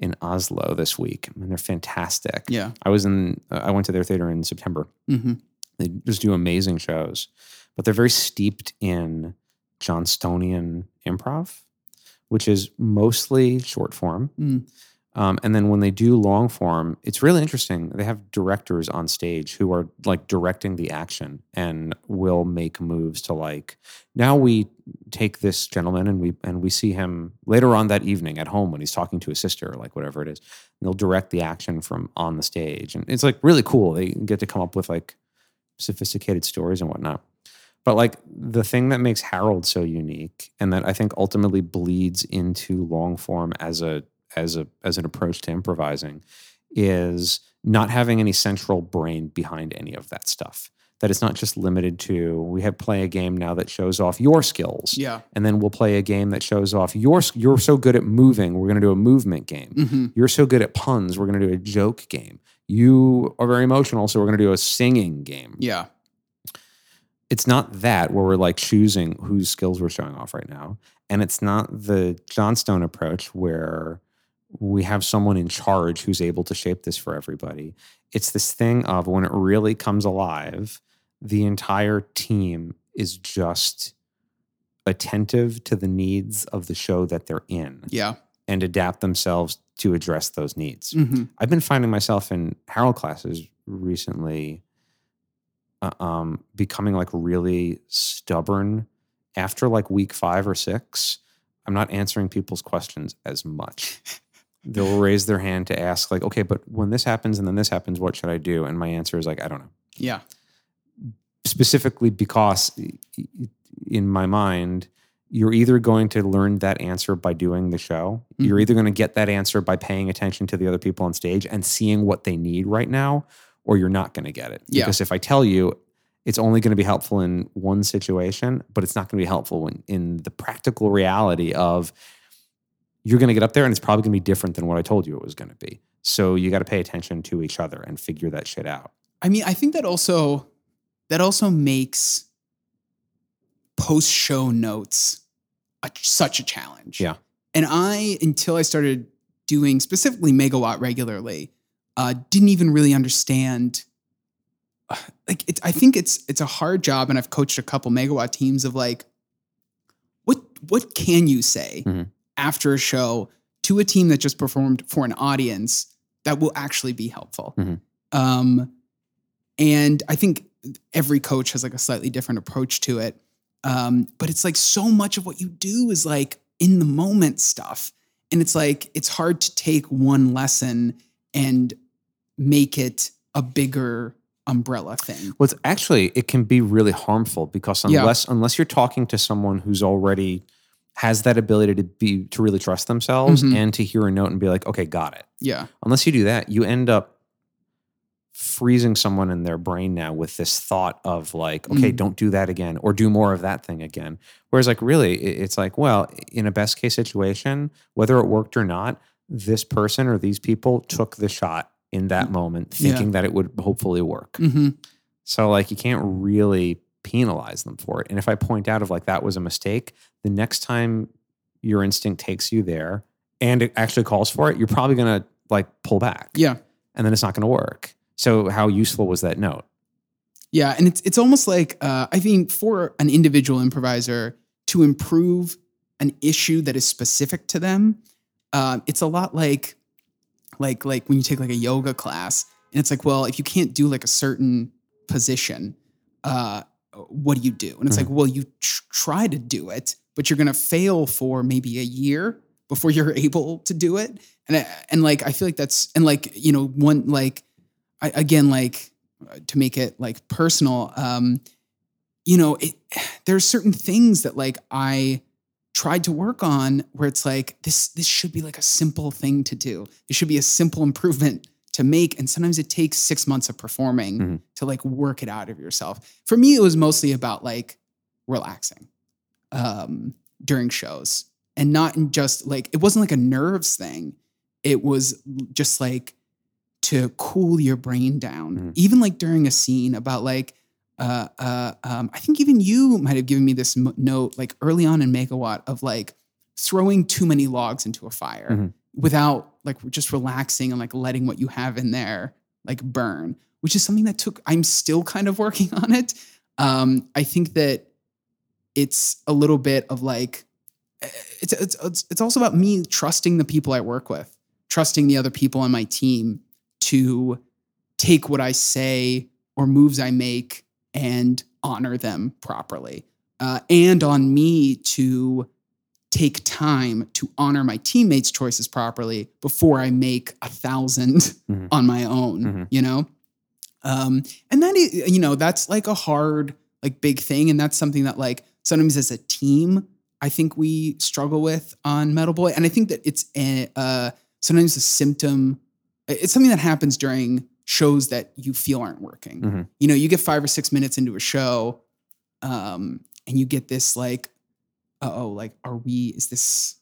in Oslo this week, and they're fantastic. Yeah, I went to their theater in September. Mm-hmm. They just do amazing shows, but they're very steeped in Johnstonian improv, which is mostly short form. Mm. And then when they do long form, it's really interesting. They have directors on stage who are like directing the action and will make moves to like, now we take this gentleman and we see him later on that evening at home when he's talking to his sister or like whatever it is. And they'll direct the action from on the stage. And it's like really cool. They get to come up with like sophisticated stories and whatnot. But like the thing that makes Harold so unique, and that I think ultimately bleeds into long form as an approach to improvising, is not having any central brain behind any of that stuff. That it's not just limited to, we have play a game now that shows off your skills. Yeah. And then we'll play a game that shows off you're so good at moving, we're going to do a movement game. Mm-hmm. You're so good at puns, we're going to do a joke game. You are very emotional, so we're going to do a singing game. Yeah. It's not that where we're like choosing whose skills we're showing off right now. And it's not the Johnstone approach where we have someone in charge who's able to shape this for everybody. It's this thing of when it really comes alive, the entire team is just attentive to the needs of the show that they're in. Yeah. And adapt themselves to address those needs. Mm-hmm. I've been finding myself in Harold classes recently becoming like really stubborn after like week 5 or 6. I'm not answering people's questions as much. They'll raise their hand to ask like, okay, but when this happens and then this happens, what should I do? And my answer is like, I don't know. Yeah. Specifically because in my mind, you're either going to learn that answer by doing the show. Mm-hmm. You're either going to get that answer by paying attention to the other people on stage and seeing what they need right now, or you're not going to get it. Yeah. Because if I tell you, it's only going to be helpful in one situation, but it's not going to be helpful in the practical reality of you're going to get up there and it's probably going to be different than what I told you it was going to be. So you got to pay attention to each other and figure that shit out. I mean, I think that also makes post-show notes such a challenge. Yeah. And until I started doing specifically Megawatt regularly, didn't even really understand. I think it's a hard job, and I've coached a couple Megawatt teams of like, what can you say mm-hmm. after a show to a team that just performed for an audience that will actually be helpful? Mm-hmm. And I think every coach has like a slightly different approach to it. But it's like so much of what you do is like in the moment stuff. And it's like, it's hard to take one lesson and make it a bigger umbrella thing. Well, it can be really harmful because unless you're talking to someone who's already has that ability to really trust themselves mm-hmm. and to hear a note and be like, okay, got it. Yeah. Unless you do that, you end up freezing someone in their brain now with this thought of like, okay, don't do that again or do more of that thing again. Whereas like really it's like, well, in a best case situation, whether it worked or not, this person or these people took the shot in that moment thinking that it would hopefully work. Mm-hmm. So like you can't really penalize them for it. And if I point out of like, that was a mistake, the next time your instinct takes you there and it actually calls for it, you're probably going to like pull back. Yeah. And then it's not going to work. So how useful was that note? Yeah, and it's almost like, I think for an individual improviser to improve an issue that is specific to them, it's a lot like when you take like a yoga class, and it's like, well, if you can't do like a certain position, what do you do? And it's mm-hmm. like, well, you try to do it, but you're going to fail for maybe a year before you're able to do it. And like, I feel like that's, and like, you know, one like, again, like to make it like personal, you know, there are certain things that like I tried to work on where it's like, this should be like a simple thing to do. It should be a simple improvement to make. And sometimes it takes 6 months of performing mm-hmm. to like work it out of yourself. For me, it was mostly about like relaxing during shows and not just like, it wasn't like a nerves thing. It was just like, to cool your brain down, even like during a scene about like, I think even you might've given me this note like early on in Megawatt of like throwing too many logs into a fire without like just relaxing and like letting what you have in there like burn, which is something that I'm still kind of working on it. I think that it's a little bit of like, it's also about me trusting the people I work with, trusting the other people on my team to take what I say or moves I make and honor them properly. And on me to take time to honor my teammates' choices properly before I make 1,000 on my own, you know? And that is, you know, that's like a hard, like big thing. And that's something that like sometimes as a team, I think we struggle with on Metal Boy. And I think that it's sometimes a symptom. It's something that happens during shows that you feel aren't working. You know, you get 5 or 6 minutes into a show and you get this like, uh-oh, like, is this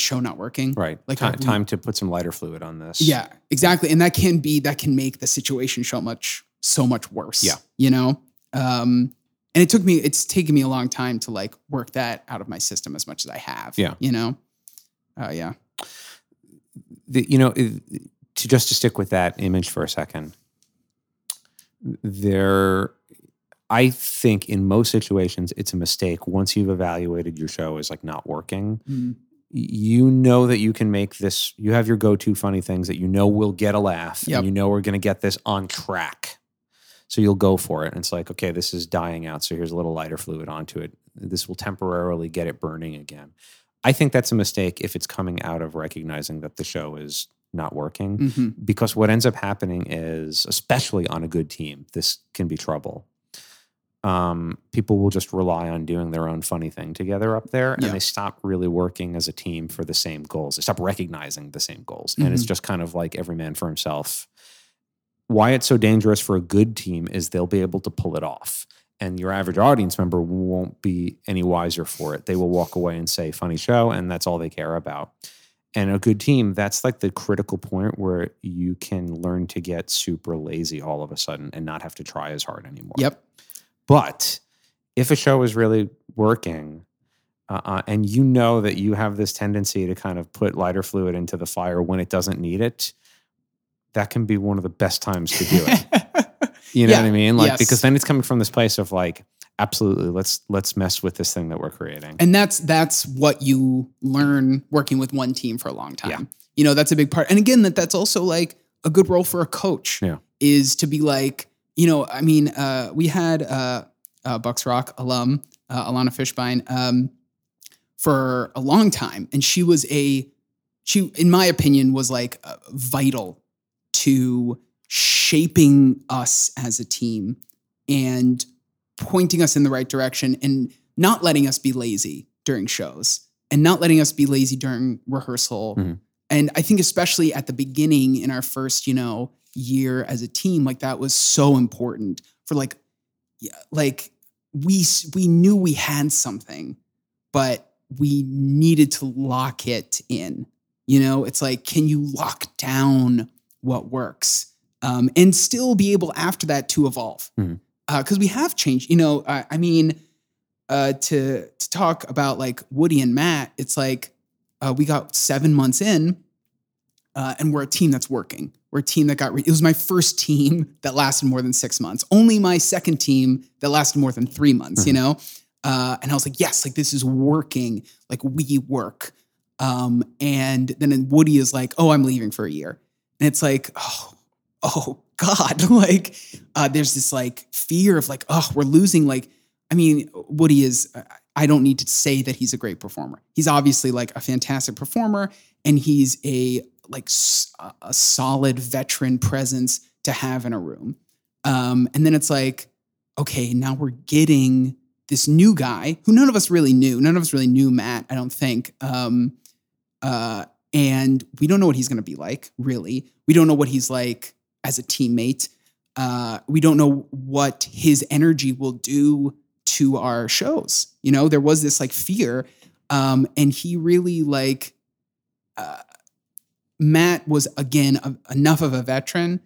show not working? Right. Like time to put some lighter fluid on this. Yeah, exactly. And that can make the situation so much worse. Yeah. You know? And it's taken me a long time to like work that out of my system as much as I have. Yeah. You know? Yeah. You know, to stick with that image for a second, I think in most situations, it's a mistake. Once you've evaluated your show as like not working, you know that you can make this, you have your go-to funny things that you know will get a laugh and you know we're going to get this on track. So you'll go for it. And it's like, okay, this is dying out. So here's a little lighter fluid onto it. This will temporarily get it burning again. I think that's a mistake if it's coming out of recognizing that the show is not working. Because what ends up happening is, especially on a good team, this can be trouble. people will just rely on doing their own funny thing together up there, and they stop really working as a team for the same goals. They stop recognizing the same goals. Mm-hmm. And it's just kind of like every man for himself. Why it's so dangerous for a good team is they'll be able to pull it off. And your average audience member won't be any wiser for it. They will walk away and say, funny show, and that's all they care about. And a good team, that's like the critical point where you can learn to get super lazy all of a sudden and not have to try as hard anymore. Yep. But if a show is really working, and you know that you have this tendency to kind of put lighter fluid into the fire when it doesn't need it, that can be one of the best times to do it. You know what I mean? Like, because then it's coming from this place of like, absolutely, let's mess with this thing that we're creating. And that's what you learn working with one team for a long time. Yeah. You know, that's a big part. And again, that's also like a good role for a coach is to be like, you know, I mean, we had Bucks Rock alum, Alana Fishbein, for a long time. And she was she, in my opinion, was like vital to shaping us as a team and pointing us in the right direction and not letting us be lazy during shows and not letting us be lazy during rehearsal. Mm-hmm. And I think especially at the beginning in our first, you know, year as a team, like that was so important for like we knew we had something, but we needed to lock it in. You know, it's like, can you lock down what works? And still be able after that to evolve. Because we have changed. You know, I mean, to talk about like Woody and Matt, it's like we got 7 months in and we're a team that's working. We're a team that got, it was my first team that lasted more than 6 months. Only my second team that lasted more than 3 months, you know? And I was like, yes, like this is working. Like we work. And then Woody is like, oh, I'm leaving for a year. And it's like, oh God, like there's this like fear of like, oh, we're losing. Like, I mean, Woody is, I don't need to say that he's a great performer. He's obviously like a fantastic performer and he's a solid veteran presence to have in a room. And then it's like, okay, now we're getting this new guy who none of us really knew. None of us really knew Matt, I don't think. And we don't know what he's going to be like, really. We don't know what he's like as a teammate. We don't know what his energy will do to our shows. You know, there was this like fear. And he really like, Matt was again, enough of a veteran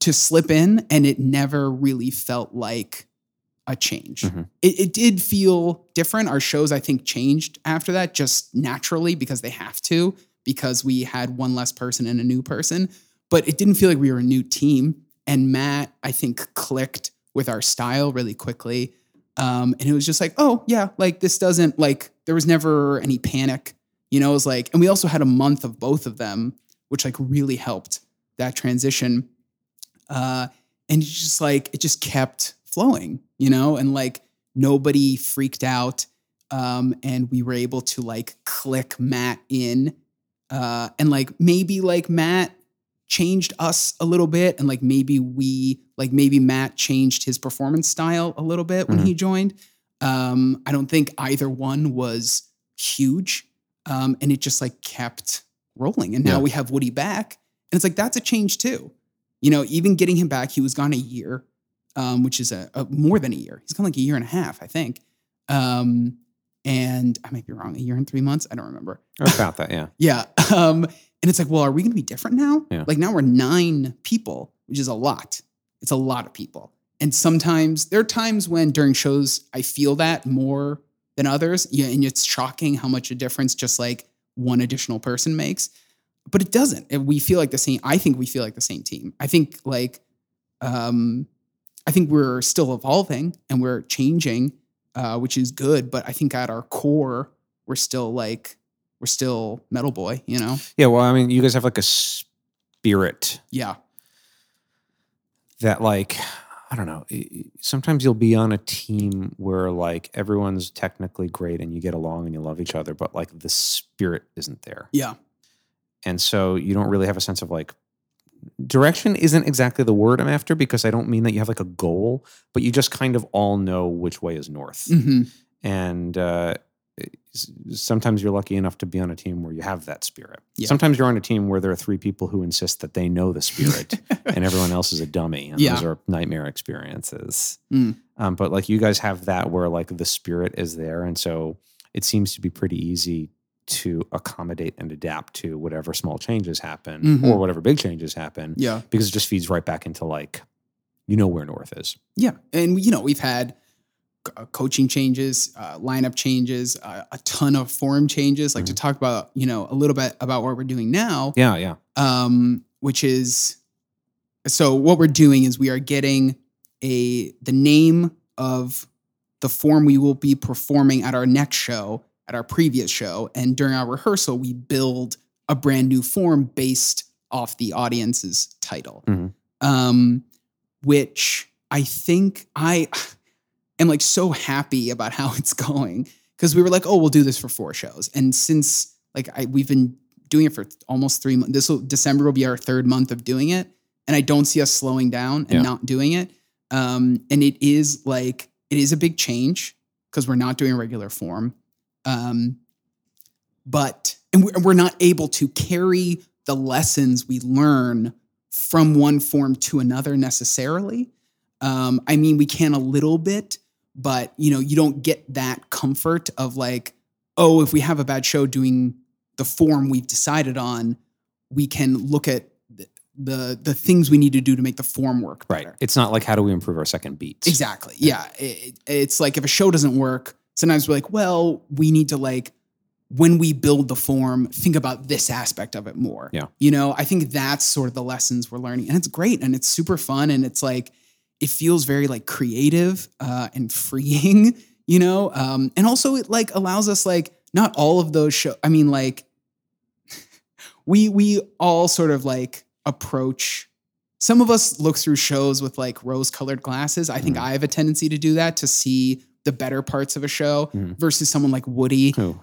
to slip in and it never really felt like a change. Mm-hmm. It did feel different. Our shows, I think, changed after that just naturally because they have to, because we had one less person and a new person. But it didn't feel like we were a new team. And Matt, I think, clicked with our style really quickly. And it was just like, oh, yeah, like this doesn't, like, there was never any panic. You know, it was like, and we also had a month of both of them, which like really helped that transition. And it's just like, it just kept flowing, you know, and like nobody freaked out. And we were able to like click Matt in. And like maybe like Matt changed us a little bit. And like, maybe Matt changed his performance style a little bit when he joined. I don't think either one was huge. And it just like kept rolling. And now we have Woody back and it's like, that's a change too. You know, even getting him back, he was gone a year, which is more than a year. He's gone like a year and a half, I think. And I might be wrong, a year and 3 months. I don't remember. About that. Yeah. Yeah. And it's like, well, are we going to be different now? Yeah. Like now we're 9 people, which is a lot. It's a lot of people. And sometimes there are times when during shows, I feel that more than others. Yeah, and it's shocking how much a difference just like one additional person makes, but it doesn't. We feel like the same. I think we feel like the same team. I think like, I think we're still evolving and we're changing, which is good. But I think at our core, we're still like, we're still Metal Boy, you know? Yeah, well, I mean, you guys have like a spirit. Yeah. That like, I don't know, sometimes you'll be on a team where like everyone's technically great and you get along and you love each other, but like the spirit isn't there. Yeah. And so you don't really have a sense of like direction isn't exactly the word I'm after, because I don't mean that you have like a goal, but you just kind of all know which way is north. Mm-hmm. And sometimes you're lucky enough to be on a team where you have that spirit. Yeah. Sometimes you're on a team where there are three people who insist that they know the spirit and everyone else is a dummy. And those are nightmare experiences. Mm. But like you guys have that where like the spirit is there. And so it seems to be pretty easy to accommodate and adapt to whatever small changes happen or whatever big changes happen. Yeah. Because it just feeds right back into like, you know where north is. Yeah. And, you know, we've had coaching changes, lineup changes, a ton of form changes, like to talk about, you know, a little bit about what we're doing now. Yeah. Yeah. Which is, so what we're doing is we are getting the name of the form we will be performing at our next show, at our previous show. And during our rehearsal, we build a brand new form based off the audience's title, which I think I am like so happy about how it's going, because we were like, oh, we'll do this for 4 shows. And since like we've been doing it for almost 3 months, December will be our 3rd month of doing it. And I don't see us slowing down and not doing it. And it is a big change because we're not doing regular form. But we're not able to carry the lessons we learn from one form to another necessarily. I mean, we can a little bit, but you know, you don't get that comfort of like, oh, if we have a bad show doing the form we've decided on, we can look at the things we need to do to make the form work better. Right. It's not like, how do we improve our second beat? Exactly. Yeah. It's like, if a show doesn't work, sometimes we're like, well, we need to like, when we build the form, think about this aspect of it more. Yeah. You know, I think that's sort of the lessons we're learning, and it's great and it's super fun. And it's like, it feels very like creative, and freeing, you know? And also it like allows us like not all of those shows. I mean, like we all sort of like approach, some of us look through shows with like rose colored glasses. I think I have a tendency to do that, to see the better parts of a show versus someone like Woody, who,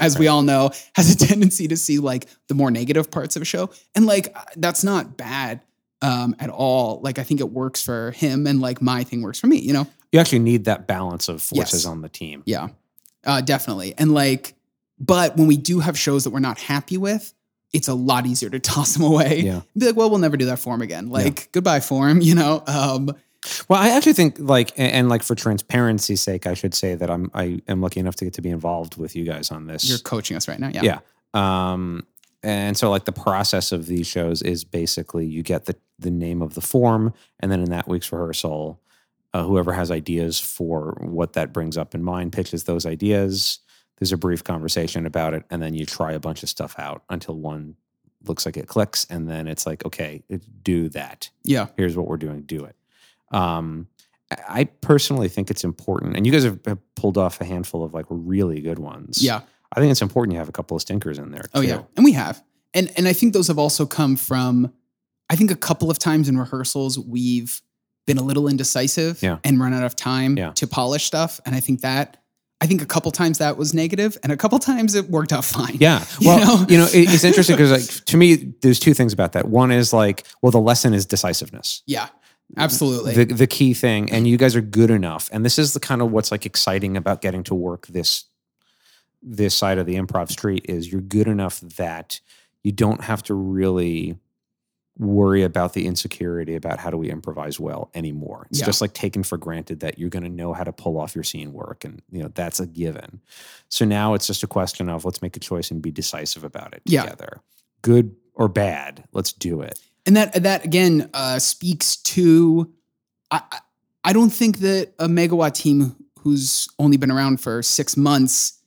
as we all know, has a tendency to see like the more negative parts of a show. And like, that's not bad at all. Like, I think it works for him, and like my thing works for me, you know? You actually need that balance of forces on the team. Yeah, definitely. And like, but when we do have shows that we're not happy with, it's a lot easier to toss them away. Yeah. Be like, well, we'll never do that form again. Like, goodbye form, you know? Well, I actually think like, and like for transparency's sake, I should say that I am lucky enough to get to be involved with you guys on this. You're coaching us right now. Yeah. Yeah. And so like the process of these shows is basically you get the name of the form, and then in that week's rehearsal, whoever has ideas for what that brings up in mind pitches those ideas. There's a brief conversation about it, and then you try a bunch of stuff out until one looks like it clicks, and then it's like, okay, do that. Yeah. Here's what we're doing. Do it. I personally think it's important, and you guys have pulled off a handful of like really good ones. Yeah. I think it's important you have a couple of stinkers in there too. Oh yeah. And we have. And I think those have also come from, I think a couple of times in rehearsals, we've been a little indecisive and run out of time to polish stuff. And I think a couple times that was negative, and a couple times it worked out fine. Yeah. Well, you know it's interesting because like, to me, there's 2 things about that. One is like, well, the lesson is decisiveness. Yeah. Absolutely. The key thing, and you guys are good enough. And this is the kind of what's like exciting about getting to work this side of the improv street, is you're good enough that you don't have to really worry about the insecurity about how do we improvise well anymore. It's just like taken for granted that you're going to know how to pull off your scene work, and you know that's a given. So now it's just a question of let's make a choice and be decisive about it together. Good or bad, let's do it. And that again speaks to, I don't think that a Megawatt team who's only been around for 6 months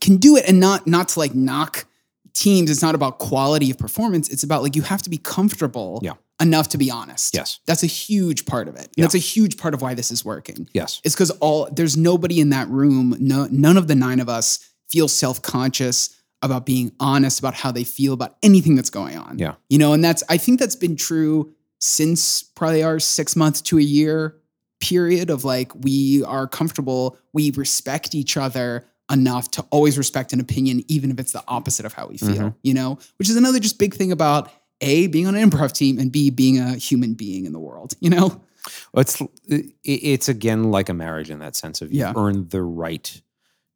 can do it, and not to like knock teams. It's not about quality of performance. It's about like, you have to be comfortable enough to be honest. Yes. That's a huge part of it. Yeah. That's a huge part of why this is working. Yes. It's because there's nobody in that room. No, none of the 9 of us feel self-conscious about being honest about how they feel about anything that's going on. Yeah. You know, and I think that's been true since probably our 6 month to a year period of like, we are comfortable, we respect each other enough to always respect an opinion, even if it's the opposite of how we feel, you know, which is another just big thing about A, being on an improv team, and B, being a human being in the world, you know? Well, it's again, like a marriage in that sense of you earned the right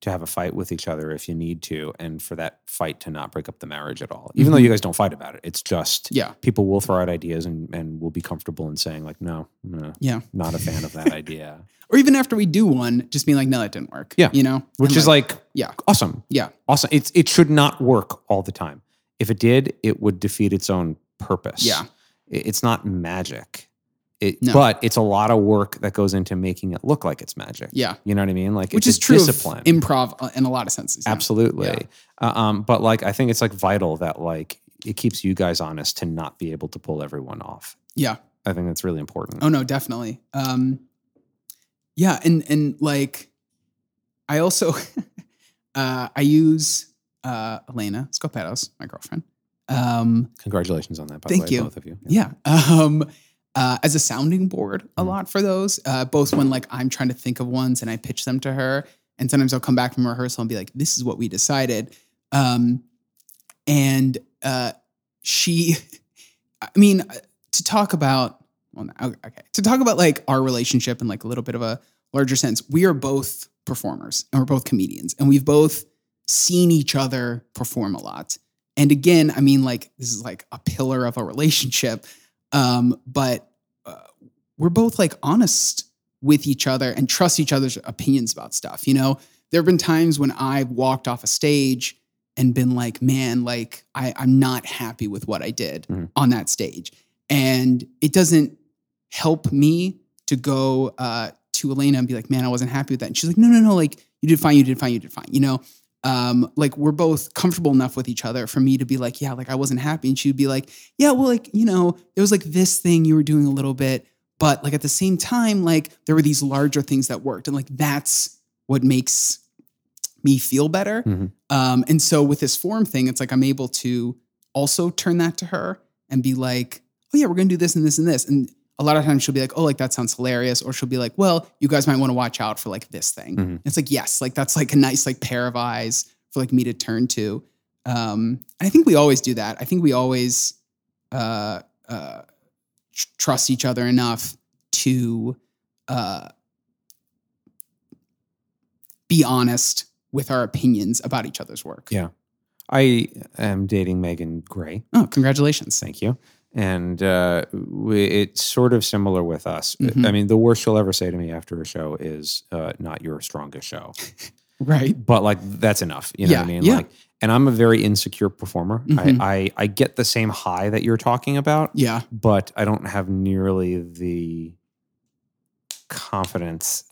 to have a fight with each other if you need to, and for that fight to not break up the marriage at all. Even though you guys don't fight about it, it's just people will throw out ideas and we'll be comfortable in saying like, no, not a fan of that idea. Or even after we do one, just being like, no, that didn't work. Yeah. You know? Which and is like awesome. Yeah. Awesome. It should not work all the time. If it did, it would defeat its own purpose. Yeah. It's not magic. But it's a lot of work that goes into making it look like it's magic. Yeah. You know what I mean? Like, which is true discipline. Of improv in a lot of senses. Yeah. Absolutely. Yeah. But like, I think it's like vital that like, it keeps you guys honest to not be able to pull everyone off. Yeah. I think that's really important. Oh no, definitely. And like, I also, I use Elena Scopetos, my girlfriend. Congratulations on that, by the way, you. Both of you. Yeah. As a sounding board a lot for those, both when like I'm trying to think of ones and I pitch them to her, and sometimes I'll come back from rehearsal and be like, this is what we decided. To talk about like our relationship in like a little bit of a larger sense, we are both performers and we're both comedians and we've both seen each other perform a lot. And again, I mean, like, this is like a pillar of a relationship. But we're both like honest with each other and trust each other's opinions about stuff. You know, there've been times when I've walked off a stage and been like, man, like I'm not happy with what I did on that stage. And it doesn't help me to go, to Elena and be like, man, I wasn't happy with that. And she's like, no. Like you did fine. You know? Like we're both comfortable enough with each other for me to be like, yeah, like I wasn't happy. And she'd be like, yeah, well, like, you know, it was like this thing you were doing a little bit, but like at the same time, like there were these larger things that worked. And like, that's what makes me feel better. Mm-hmm. And so with this form thing, it's like, I'm able to also turn that to her and be like, oh yeah, we're going to do this and this and this. And a lot of times she'll be like, oh, like that sounds hilarious. Or she'll be like, well, you guys might want to watch out for like this thing. Mm-hmm. It's like, yes, like that's like a nice like pair of eyes for like me to turn to. And I think we always do that. I think we always trust each other enough to be honest with our opinions about each other's work. Yeah. I am dating Megan Gray. Oh, congratulations. Thank you. And it's sort of similar with us. Mm-hmm. I mean, the worst she'll ever say to me after a show is not your strongest show. Right. But like, that's enough. You know what I mean? Yeah. Like, and I'm a very insecure performer. Mm-hmm. I get the same high that you're talking about. Yeah. But I don't have nearly the confidence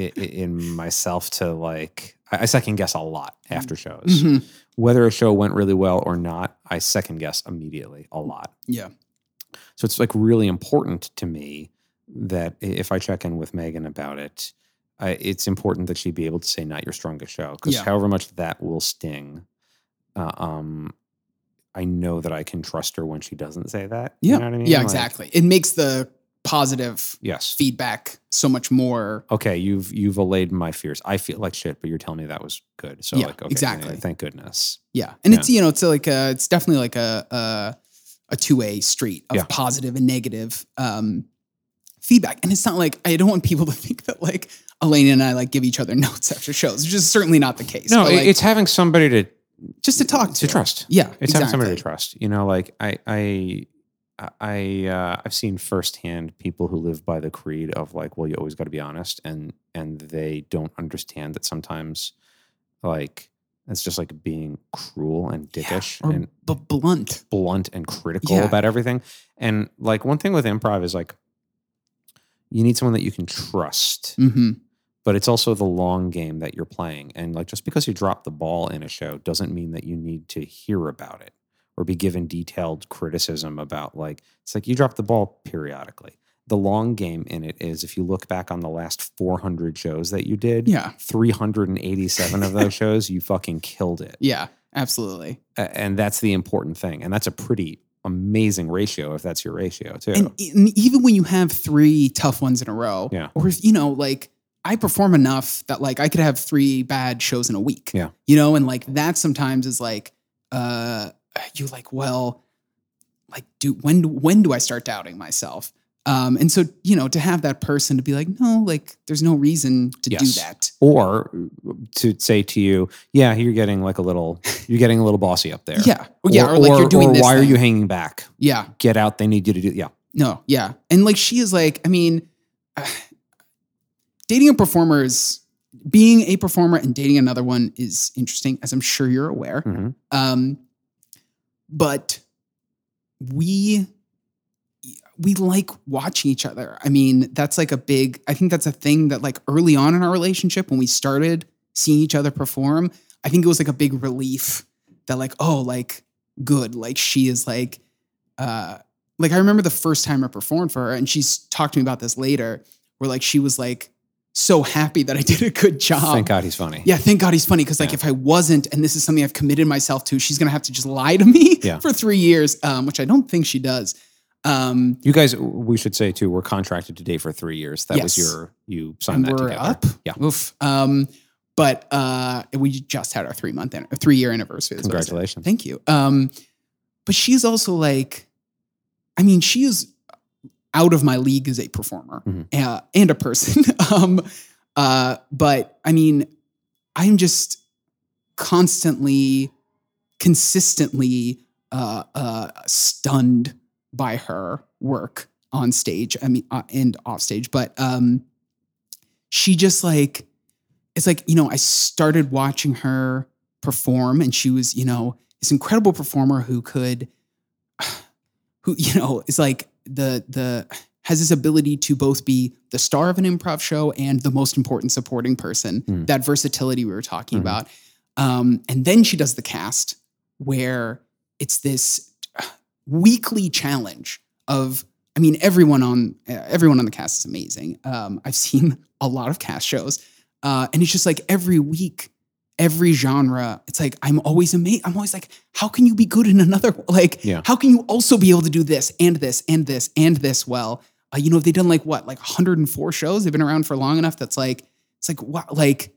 in myself to like, I second guess a lot after shows. Mm-hmm. Whether a show went really well or not, I second guess immediately a lot. Yeah. So it's like really important to me that if I check in with Megan about it, it's important that she be able to say not your strongest show. Because however much that will sting, I know that I can trust her when she doesn't say that. Yeah. You know what I mean? Yeah, like, exactly. It makes the positive feedback so much more. Okay, you've allayed my fears. I feel like shit, but you're telling me that was good. So like, okay, exactly. Thank goodness. Yeah, and it's, you know, it's like a, it's definitely like a two-way street of positive and negative feedback. And it's not like, I don't want people to think that like Elena and I like give each other notes after shows, which is certainly not the case. No, like, it's having somebody to just to talk to trust. Yeah, it's having somebody to trust. You know, like I've seen firsthand people who live by the creed of like, well, you always got to be honest, and they don't understand that sometimes, like, it's just like being cruel and dickish and blunt and critical about everything. And like one thing with improv is like, you need someone that you can trust, but it's also the long game that you're playing. And like, just because you drop the ball in a show doesn't mean that you need to hear about it or be given detailed criticism about like, it's like you drop the ball periodically. The long game in it is if you look back on the last 400 shows that you did, 387 of those shows, you fucking killed it. Yeah, absolutely. And that's the important thing. And that's a pretty amazing ratio if that's your ratio too. And even when you have three tough ones in a row, or if, you know, like I perform enough that like I could have three bad shows in a week, you know? And like that sometimes is like, you're like, well, like, dude, when do I start doubting myself? And so, you know, to have that person to be like, no, like, there's no reason to do that. Or to say to you, yeah, you're getting a little bossy up there. Yeah. Yeah. Or like, you're doing this. Why are you hanging back? Yeah. Get out. They need you to do. Yeah. No. Yeah. And like, she is like, I mean, being a performer and dating another one is interesting, as I'm sure you're aware. Mm-hmm. But we like watching each other. I mean, that's like I think that's a thing that like early on in our relationship, when we started seeing each other perform, I think it was like a big relief that like, oh, like good. Like she is like I remember the first time I performed for her, and she's talked to me about this later, where like, she was like, so happy that I did a good job. Thank God he's funny. Yeah. Thank God he's funny. Cause like, if I wasn't, and this is something I've committed myself to, she's going to have to just lie to me for 3 years, which I don't think she does. You guys, we should say too, we're contracted to date for 3 years. That was you signed that together. Up. Yeah. Oof. But we just had our 3-year anniversary. Congratulations. Thank you. But she's also like, I mean, she is out of my league as a performer and a person. But I mean, I'm just consistently stunned by her work on stage, I mean, and off stage. But she just like, it's like, you know, I started watching her perform, and she was, you know, this incredible performer who, you know, is like the has this ability to both be the star of an improv show and the most important supporting person, that versatility we were talking about. And then she does the cast, where it's this weekly challenge of, I mean, everyone on the cast is amazing. I've seen a lot of cast shows, and it's just like every week, every genre. It's like I'm always amazed. I'm always like, how can you be good in another? Like, how can you also be able to do this and this and this and this well? You know, they've done like what, like 104 shows. They've been around for long enough. That's like, it's like wow, like.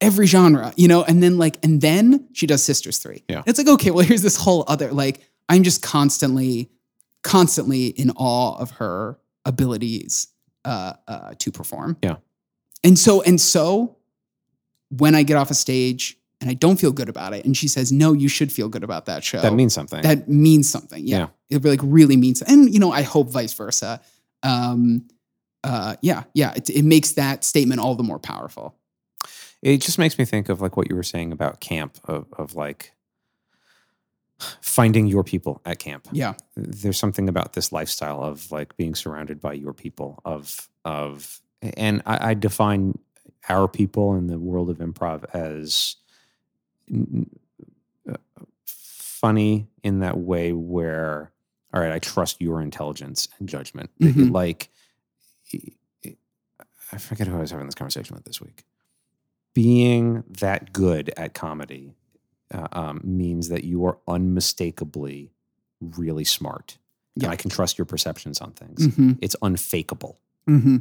Every genre, you know, and then she does Sisters 3. Yeah. It's like, okay, well, here's this whole other, like, I'm just constantly in awe of her abilities to perform. Yeah. And so when I get off a stage and I don't feel good about it, and she says, no, you should feel good about that show. That means something. Yeah. It like really means something. And, you know, I hope vice versa. It makes that statement all the more powerful. It just makes me think of like what you were saying about camp, of like finding your people at camp. Yeah. There's something about this lifestyle of like being surrounded by your people and I define our people in the world of improv as funny in that way where, all right, I trust your intelligence and judgment. Mm-hmm. Like, I forget who I was having this conversation with this week. Being that good at comedy means that you are unmistakably really smart. Yeah. And I can trust your perceptions on things. Mm-hmm. It's unfakeable. Mm-hmm.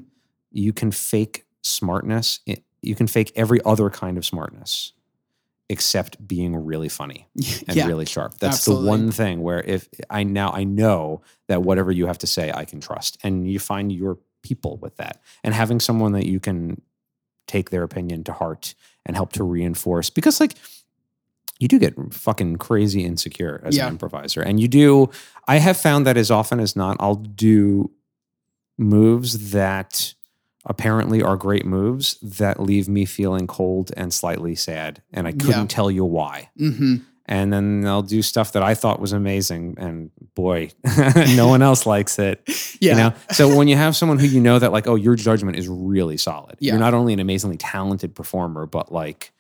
You can fake smartness. You can fake every other kind of smartness except being really funny and really sharp. That's absolutely. The one thing where I know that whatever you have to say, I can trust. And you find your people with that. And having someone that you can take their opinion to heart and help to reinforce, because like you do get fucking crazy insecure as an improviser, and I have found that as often as not, I'll do moves that apparently are great moves that leave me feeling cold and slightly sad, and I couldn't tell you why. Mm-hmm. And then I'll do stuff that I thought was amazing, and boy, no one else likes it. Yeah. You know? So when you have someone who you know that like, oh, your judgment is really solid. Yeah. You're not only an amazingly talented performer, but like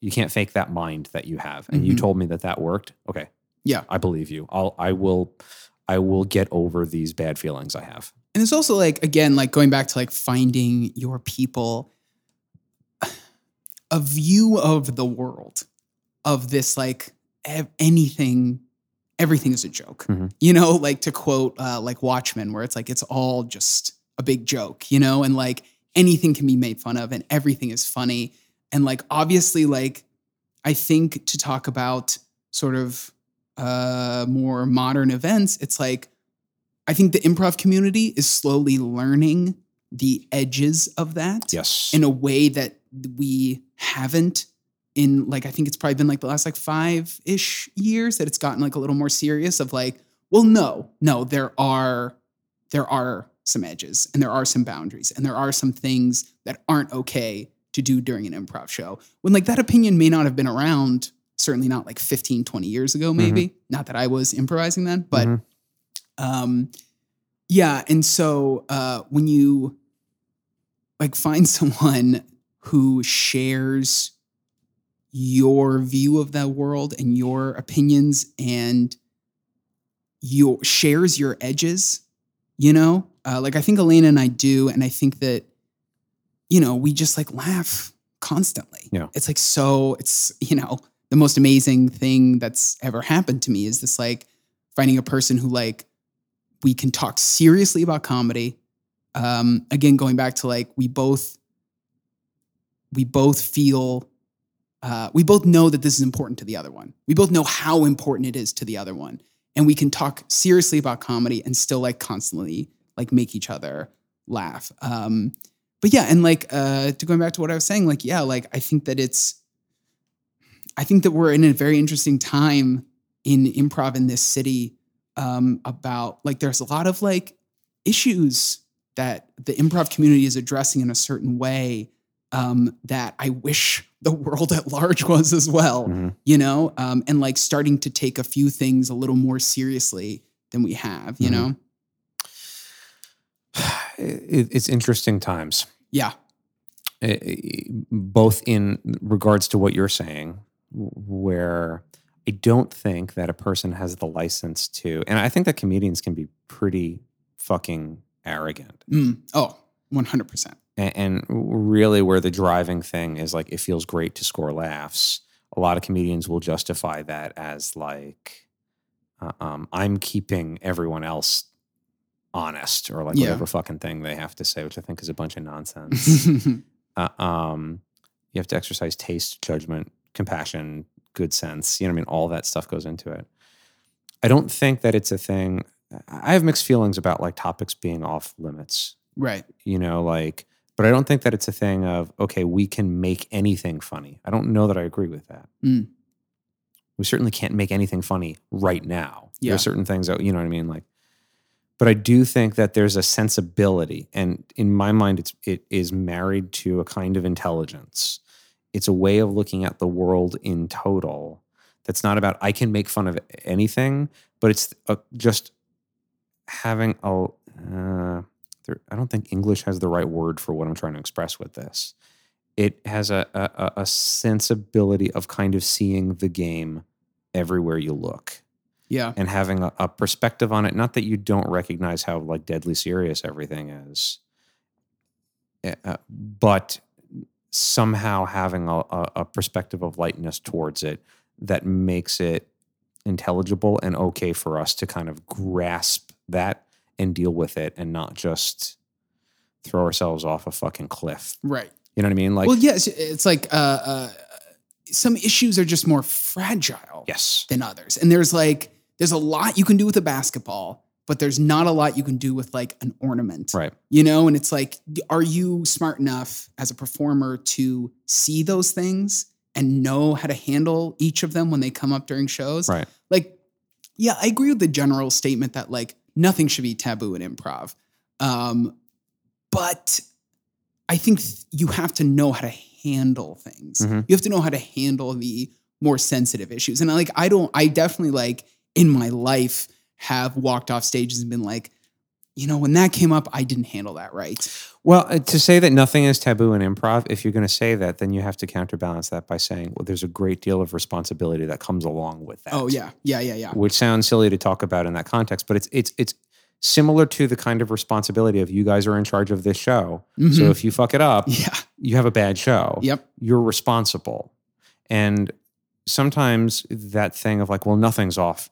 you can't fake that mind that you have. And you told me that worked. Okay. Yeah. I believe you. I will get over these bad feelings I have. And it's also like, again, like going back to like finding your people, a view of the world of this, like everything is a joke, you know, like to quote, like Watchmen, where it's like, it's all just a big joke, you know, and like anything can be made fun of and everything is funny. And like, obviously, like, I think to talk about sort of more modern events, it's like, I think the improv community is slowly learning the edges of that. Yes. In a way that we haven't in, like, I think it's probably been like the last like 5-ish years that it's gotten like a little more serious of like, well, no, there are some edges and there are some boundaries and there are some things that aren't okay to do during an improv show. When like that opinion may not have been around, certainly not like 15, 20 years ago, maybe. Mm-hmm. Not that I was improvising then, but mm-hmm. Yeah. And so when you like find someone who shares your view of that world and your opinions and shares your edges, you know, like I think Alana and I do. And I think that, you know, we just like laugh constantly. Yeah. It's like, so it's, you know, the most amazing thing that's ever happened to me is this, like finding a person who like, we can talk seriously about comedy. Again, going back to like, we both feel, we both know that this is important to the other one. We both know how important it is to the other one. And we can talk seriously about comedy and still like constantly like make each other laugh. But yeah. And like, to going back to what I was saying, like, yeah, like I think that we're in a very interesting time in improv in this city, about like, there's a lot of like issues that the improv community is addressing in a certain way, that I wish the world at large was as well, mm-hmm. you know? And like starting to take a few things a little more seriously than we have, you mm-hmm. know? It's interesting times. Yeah. Both in regards to what you're saying, where I don't think that a person has the license to, and I think that comedians can be pretty fucking arrogant. Mm. Oh, 100%. And really where the driving thing is like, it feels great to score laughs. A lot of comedians will justify that as like, I'm keeping everyone else honest or like whatever fucking thing they have to say, which I think is a bunch of nonsense. You have to exercise taste, judgment, compassion, good sense. You know what I mean? All that stuff goes into it. I don't think that it's a thing. I have mixed feelings about like topics being off limits. Right. You know, like, but I don't think that it's a thing of, okay, we can make anything funny. I don't know that I agree with that. Mm. We certainly can't make anything funny right now. Yeah. There are certain things that, you know what I mean? Like, but I do think that there's a sensibility. And in my mind, it is married to a kind of intelligence. It's a way of looking at the world in total. That's not about, I can make fun of anything, but it's just having a... I don't think English has the right word for what I'm trying to express with this. It has a sensibility of kind of seeing the game everywhere you look. Yeah. And having a perspective on it. Not that you don't recognize how like deadly serious everything is, but somehow having a perspective of lightness towards it that makes it intelligible and okay for us to kind of grasp that and deal with it and not just throw ourselves off a fucking cliff. Right. You know what I mean? Like, well, yes, it's like some issues are just more fragile than others. And there's a lot you can do with a basketball, but there's not a lot you can do with like an ornament. Right. You know, and it's like, are you smart enough as a performer to see those things and know how to handle each of them when they come up during shows? Right. Like, yeah, I agree with the general statement that like, nothing should be taboo in improv. But I think you have to know how to handle things. Mm-hmm. You have to know how to handle the more sensitive issues. And I definitely like in my life have walked off stages and been like, you know, when that came up, I didn't handle that right. Well, to say that nothing is taboo in improv, if you're going to say that, then you have to counterbalance that by saying, well, there's a great deal of responsibility that comes along with that. Oh, yeah. Yeah, yeah, yeah. Which sounds silly to talk about in that context, but it's similar to the kind of responsibility of you guys are in charge of this show. Mm-hmm. So if you fuck it up, you have a bad show. Yep. You're responsible. And sometimes that thing of like, well, nothing's off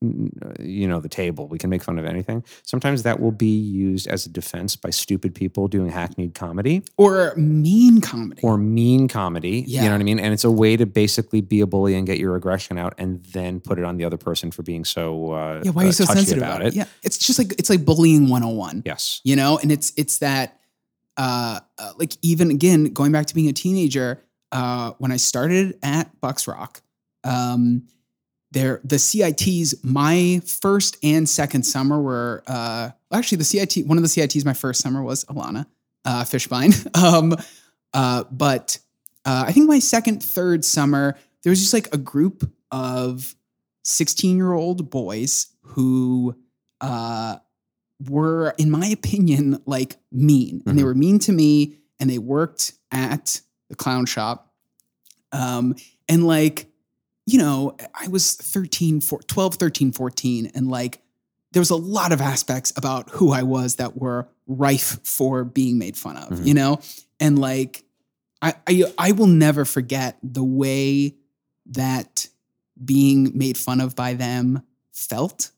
the table. We can make fun of anything. Sometimes that will be used as a defense by stupid people doing hackneyed comedy. Or mean comedy. Yeah. You know what I mean? And it's a way to basically be a bully and get your aggression out and then put it on the other person for being so why are you so sensitive about it? Yeah. It's just like, it's like bullying 101. Yes. You know? And it's that, like even again, going back to being a teenager, when I started at Bucks Rock, the CITs, my first and second summer were, actually the CIT, one of the CITs my first summer was Alana Fishbein. But I think my second, third summer, there was just like a group of 16-year-old boys who were, in my opinion, like mean. Mm-hmm. And they were mean to me, and they worked at the Clown Shop. And like, you know, I was 13, 14, and like there was a lot of aspects about who I was that were rife for being made fun of, mm-hmm. you know? And like, I will never forget the way that being made fun of by them felt,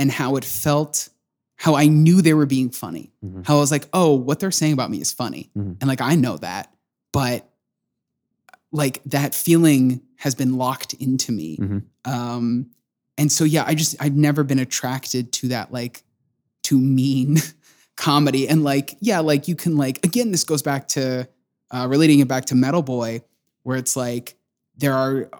and how it felt, how I knew they were being funny, mm-hmm. how I was like, oh, what they're saying about me is funny. Mm-hmm. And like, I know that, but like that feeling has been locked into me. Mm-hmm. And so, yeah, I've never been attracted to that, like to mean comedy. And like, yeah, like you can like, again, this goes back to relating it back to Metal Boy, where it's like, there are,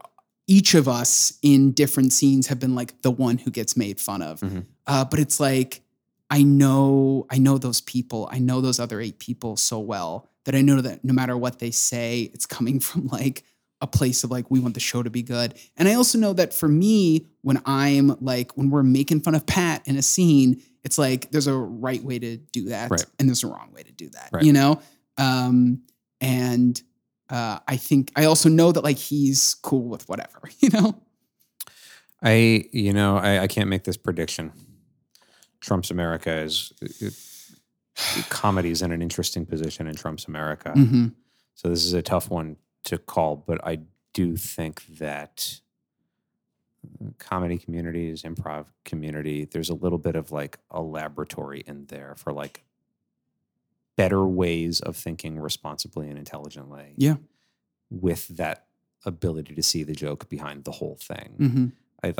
each of us in different scenes have been like the one who gets made fun of. Mm-hmm. But it's like, I know those people, I know those other 8 people so well that I know that no matter what they say, it's coming from like a place of like, we want the show to be good. And I also know that for me, when I'm like, when we're making fun of Pat in a scene, it's like, there's a right way to do that. Right. And there's a wrong way to do that, right. You know? I think I also know that like, he's cool with whatever, you know? I can't make this prediction. Trump's America is comedy is in an interesting position in Trump's America. Mm-hmm. So this is a tough one to call, but I do think that comedy communities, improv community, there's a little bit of like a laboratory in there for like better ways of thinking responsibly and intelligently. Yeah. With that ability to see the joke behind the whole thing. Mm-hmm. I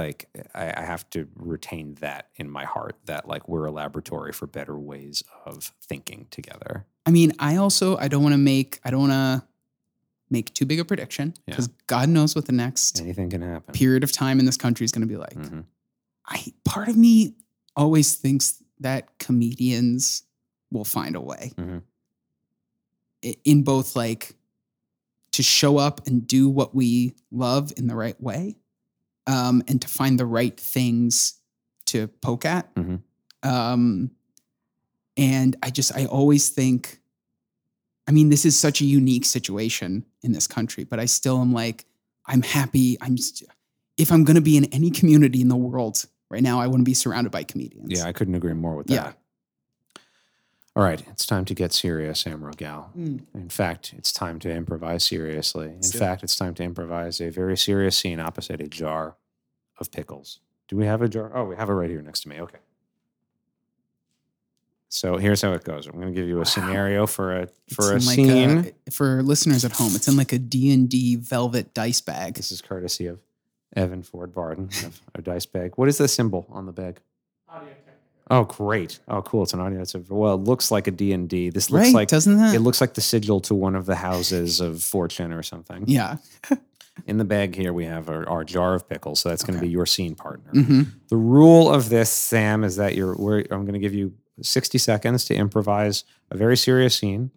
have to retain that in my heart, that like we're a laboratory for better ways of thinking together. I mean, I don't want to make too big a prediction, because God knows what the next anything can happen period of time in this country is going to be like. Mm-hmm. Part of me always thinks that comedians will find a way, mm-hmm. in both like to show up and do what we love in the right way, and to find the right things to poke at. Mm-hmm. And I always think, I mean, this is such a unique situation in this country, but I still am like, I'm happy. If I'm going to be in any community in the world right now, I want to be surrounded by comedians. Yeah, I couldn't agree more with that. Yeah. All right, it's time to get serious, Sam Rogal. Mm. In fact, it's time to improvise seriously. It's time to improvise a very serious scene opposite a jar of pickles. Do we have a jar? Oh, we have it right here next to me. Okay. So here's how it goes. I'm going to give you a scenario for a scene. For listeners at home, it's in like a D&D velvet dice bag. This is courtesy of Evan Ford-Barden of our dice bag. What is the symbol on the bag? Audio Technica. Oh, great. Oh, cool. It's an audio. It looks like a D&D. This looks like, doesn't it? It looks like the sigil to one of the houses of fortune or something. Yeah. In the bag here, we have our jar of pickles. So that's going to be your scene partner. Mm-hmm. The rule of this, Sam, is that I'm going to give you 60 seconds to improvise a very serious scene.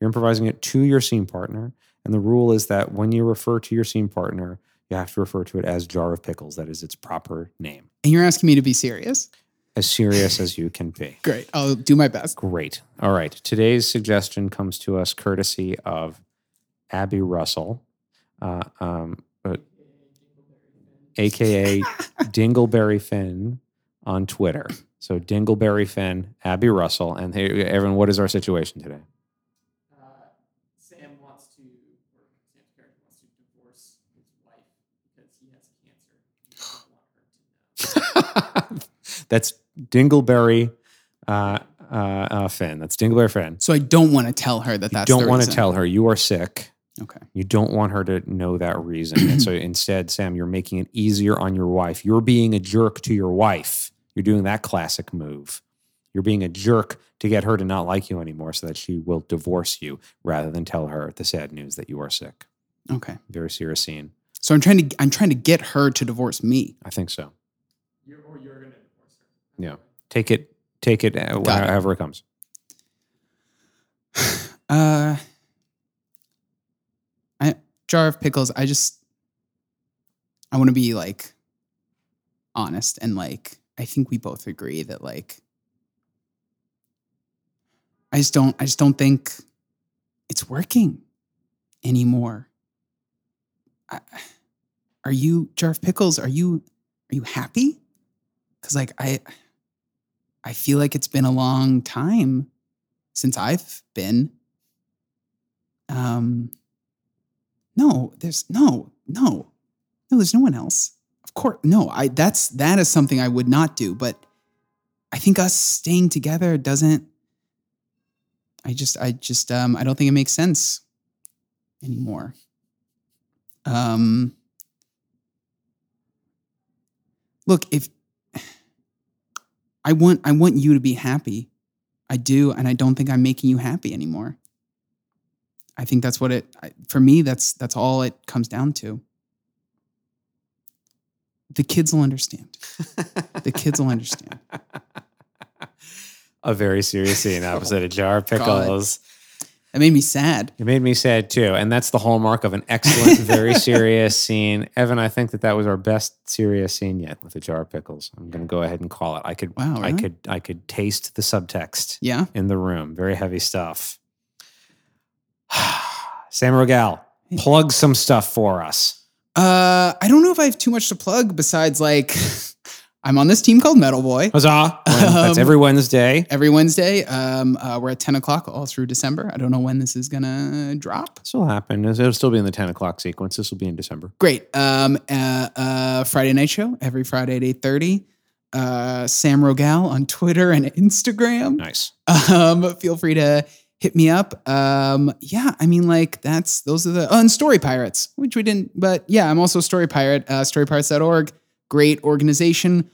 You're improvising it to your scene partner. And the rule is that when you refer to your scene partner, you have to refer to it as jar of pickles. That is its proper name. And you're asking me to be serious? As serious as you can be. Great. I'll do my best. Great. All right. Today's suggestion comes to us courtesy of Abby Russell, a.k.a. Dingleberry Finn on Twitter. So Dingleberry Finn, Abby Russell. And hey, everyone, what is our situation today? Sam wants to divorce his wife because he has cancer. He doesn't want her to know. That's Dingleberry Finn. That's Dingleberry Finn. So I don't want to tell her that that's the reason. You don't want to tell her. You are sick. Okay. You don't want her to know that reason. And so instead, Sam, you're making it easier on your wife. You're being a jerk to your wife. You're doing that classic move. You're being a jerk to get her to not like you anymore so that she will divorce you rather than tell her the sad news that you are sick. Okay. Very serious scene. So I'm trying to get her to divorce me. I think so. You're going to divorce her. Yeah. Take it however it comes. Jar of pickles, I want to be like honest and like I think we both agree that like I just don't think it's working anymore. Are you, Jar of Pickles, are you happy? Cuz like I feel like it's been a long time since I've been no, there's no, there's no one else. Of course, no, that is something I would not do, but I think us staying together doesn't, I don't think it makes sense anymore. Look, if I want you to be happy. I do. And I don't think I'm making you happy anymore. I think that's what for me, that's all it comes down to. The kids will understand. The kids will understand. A very serious scene opposite a jar of pickles. God. It made me sad. It made me sad too. And that's the hallmark of an excellent, very serious scene. Evan, I think that was our best serious scene yet with a jar of pickles. I'm going to go ahead and call it. Wow, really? I could taste the subtext in the room. Very heavy stuff. Sam Rogal, plug some stuff for us. I don't know if I have too much to plug besides like I'm on this team called Metal Boy. Huzzah. That's every Wednesday. We're at 10 o'clock all through December. I don't know when this is going to drop. This will happen. It'll still be in the 10 o'clock sequence. This will be in December. Great. Friday night show every Friday at 8:30. Sam Rogal on Twitter and Instagram. Nice. Feel free to hit me up. And Story Pirates, which we didn't, but yeah, I'm also a Story Pirate, storypirates.org. Great organization.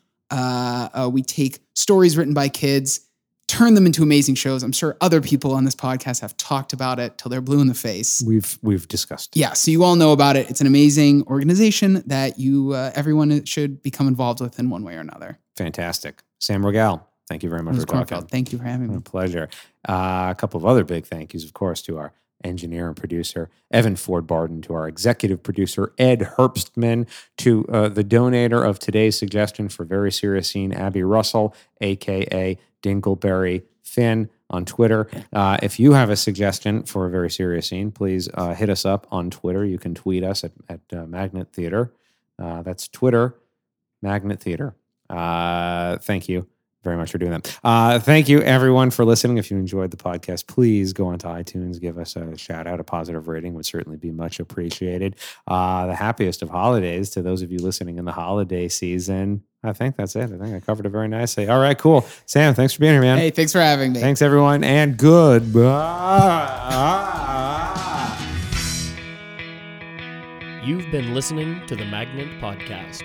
We take stories written by kids, turn them into amazing shows. I'm sure other people on this podcast have talked about it till they're blue in the face. We've discussed. Yeah. So you all know about it. It's an amazing organization that everyone should become involved with in one way or another. Fantastic. Sam Rogal, thank you very much for talking. Thank you for having me. A pleasure. A couple of other big thank yous, of course, to our engineer and producer, Evan Ford-Barden, to our executive producer, Ed Herbstman, to the donator of today's suggestion for Very Serious Scene, Abby Russell, a.k.a. Dingleberry Finn on Twitter. If you have a suggestion for a Very Serious Scene, please hit us up on Twitter. You can tweet us at Magnet Theater. That's Twitter, Magnet Theater. Thank you very much for doing that. Thank you, everyone, for listening. If you enjoyed the podcast, please go onto iTunes, give us a shout out. A positive rating would certainly be much appreciated. The happiest of holidays to those of you listening in the holiday season. I think that's it. I think I covered it very nicely. All right, cool. Sam, thanks for being here, man. Hey, thanks for having me. Thanks, everyone, and goodbye. You've been listening to the Magnet Podcast.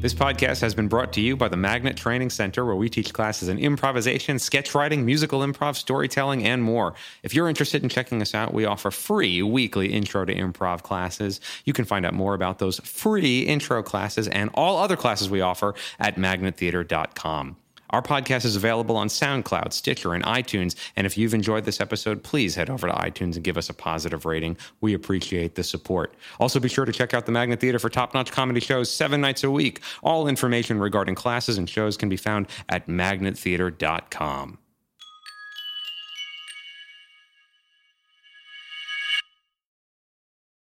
This podcast has been brought to you by the Magnet Training Center, where we teach classes in improvisation, sketch writing, musical improv, storytelling, and more. If you're interested in checking us out, we offer free weekly intro to improv classes. You can find out more about those free intro classes and all other classes we offer at magnettheater.com. Our podcast is available on SoundCloud, Stitcher, and iTunes. And if you've enjoyed this episode, please head over to iTunes and give us a positive rating. We appreciate the support. Also, be sure to check out the Magnet Theater for top-notch comedy shows 7 nights a week. All information regarding classes and shows can be found at magnettheater.com.